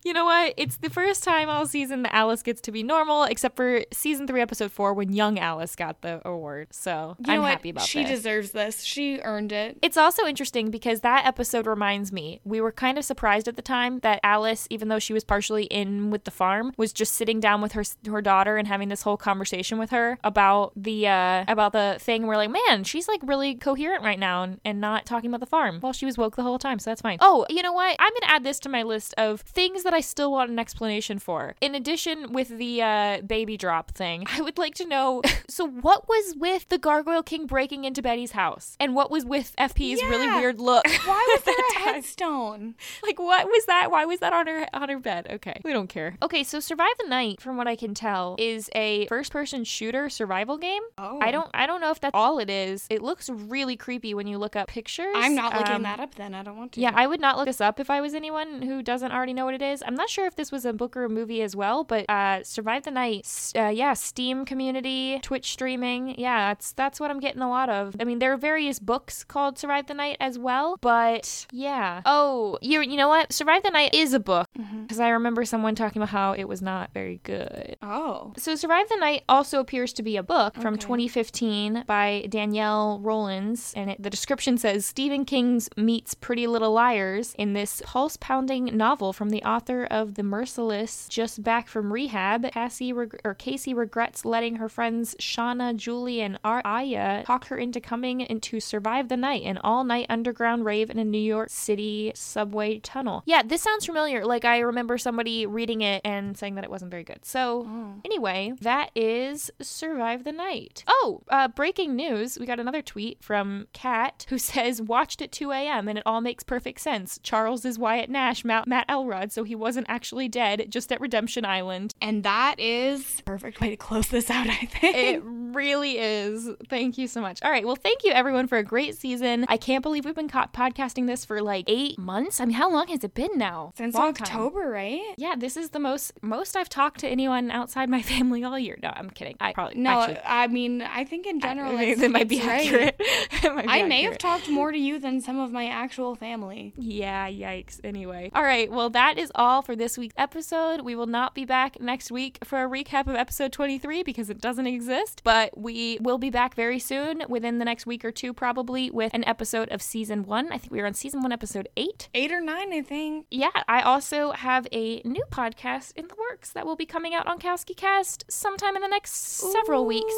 You know what? It's the first time all season that Alice gets to be normal, except for season three, episode four, when young Alice got the award. So you I'm happy about she this. She deserves this. She earned it. It's also interesting because that episode reminds me, we were kind of surprised at the time that Alice, even though she was partially in with the farm, was just sitting down with her her daughter and having this whole conversation with her about the uh, about the thing. We're like, man, she's like really coherent right now and, and not talking about the farm. Well, she was woke the whole time, so that's fine. Oh, you know what? I'm gonna add this to my list of things that I still want an explanation for. In addition with the uh, baby drop thing, I would like to know, so what was with the Gargoyle King breaking into Betty's house? And what was with F P's yeah. really weird look? Why was that a headstone? Like, what was that? Why was that on her on her bed? Okay, we don't care. Okay, so Survive the Night, from what I can tell, is a first-person shooter survival game. Oh. I don't I don't know if that's all it is. It looks really creepy when you look up pictures. I'm not um, looking that up then. I don't want to. Yeah, I would not look this up if I was anyone who doesn't already know what it is. I'm not sure if this was a book or a movie as well, but uh, Survive the Night, uh, yeah, Steam community, Twitch streaming, yeah, that's that's what I'm getting a lot of. I mean, there are various books called Survive the Night as well, but yeah. Oh, you you know what? Survive the Night is a book, because mm-hmm. I remember someone talking about how it was not very good. Oh. So Survive the Night also appears to be a book okay. from twenty fifteen by Danielle Rollins, and it, the description says, Stephen King's meets Pretty Little Liars in this pulse-pounding novel from the author of The Merciless, just back from rehab, Cassie reg- or Casey regrets letting her friends Shauna, Julie, and Aya talk her into coming in to survive the night, an all-night underground rave in a New York City subway tunnel. Yeah, this sounds familiar. Like, I remember somebody reading it and saying that it wasn't very good. So, oh. anyway, that is Survive the Night. Oh, uh, breaking news. We got another tweet from Kat, who says, watched at two a.m. and it all makes perfect sense. Charles is Wyatt Nash, Ma- Matt Elrod, so he wasn't actually dead, just at Redemption Island. And that is perfect way to close this out, I think. It really is. Thank you so much. All right, well, thank you everyone for a great season. I can't believe we've been caught podcasting this for like eight months. I mean, how long has it been now? Since long October, time. Right? Yeah, this is the most most I've talked to anyone outside my family all year. No, I'm kidding. I probably no. Actually, I mean, I think in general, I, it's, it might be right. accurate. It might be I may accurate. have talked more to you than some of my actual family. Yeah, yikes. Anyway, all right. Well, that is all for this week's episode. We will not be back next week for a recap of episode twenty-three because it doesn't exist, but we will be back very soon within the next week or two, probably, with an episode of season one. I think we were on season one, episode eight. Eight or nine, I think. Yeah. I also have a new podcast in the works that will be coming out on Kowski Cast sometime in the next several Ooh. weeks.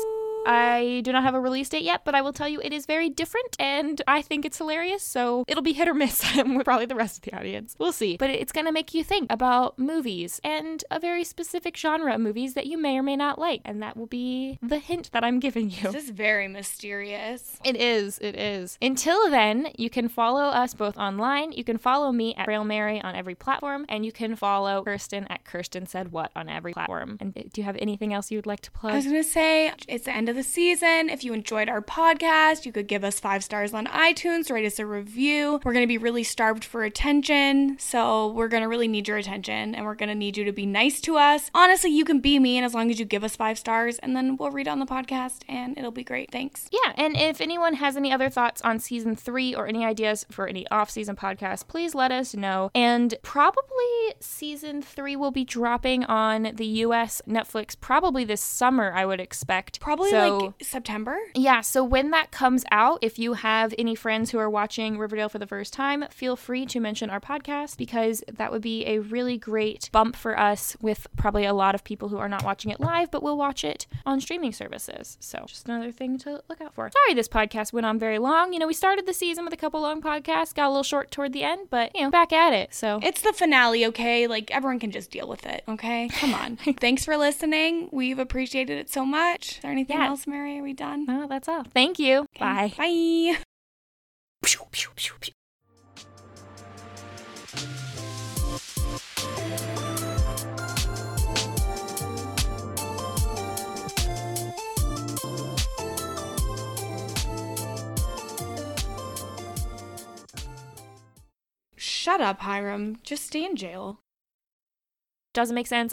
I do not have a release date yet, but I will tell you it is very different, and I think it's hilarious, so it'll be hit or miss with probably the rest of the audience. We'll see. But it's going to make you think about movies, and a very specific genre of movies that you may or may not like, and that will be the hint that I'm giving you. This is very mysterious. It is. It is. Until then, you can follow us both online. You can follow me at Frail Mary on every platform, and you can follow Kirsten at Kirsten Said What on every platform. And do you have anything else you'd like to plug? I was going to say, it's the end of the season. If you enjoyed our podcast, you could give us five stars on iTunes, write us a review. We're going to be really starved for attention, so we're going to really need your attention, and we're going to need you to be nice to us. Honestly, you can be mean as long as you give us five stars, and then we'll read it on the podcast, and it'll be great. Thanks. Yeah, and if anyone has any other thoughts on season three or any ideas for any off-season podcasts, please let us know. And probably season three will be dropping on the U S Netflix probably this summer, I would expect. Probably. So like September? Yeah, so when that comes out, if you have any friends who are watching Riverdale for the first time, feel free to mention our podcast, because that would be a really great bump for us with probably a lot of people who are not watching it live, but will watch it on streaming services. So just another thing to look out for. Sorry this podcast went on very long. You know, we started the season with a couple long podcasts, got a little short toward the end, but, you know, back at it, so. It's the finale, okay? Like, everyone can just deal with it, okay? Come on. Thanks for listening. We've appreciated it so much. Is there anything yeah. else, Mary? Are we done? No, that's all. Thank you. Okay. Bye. Bye. Pew, pew, pew, pew. Shut up, Hiram. Just stay in jail. Doesn't make sense.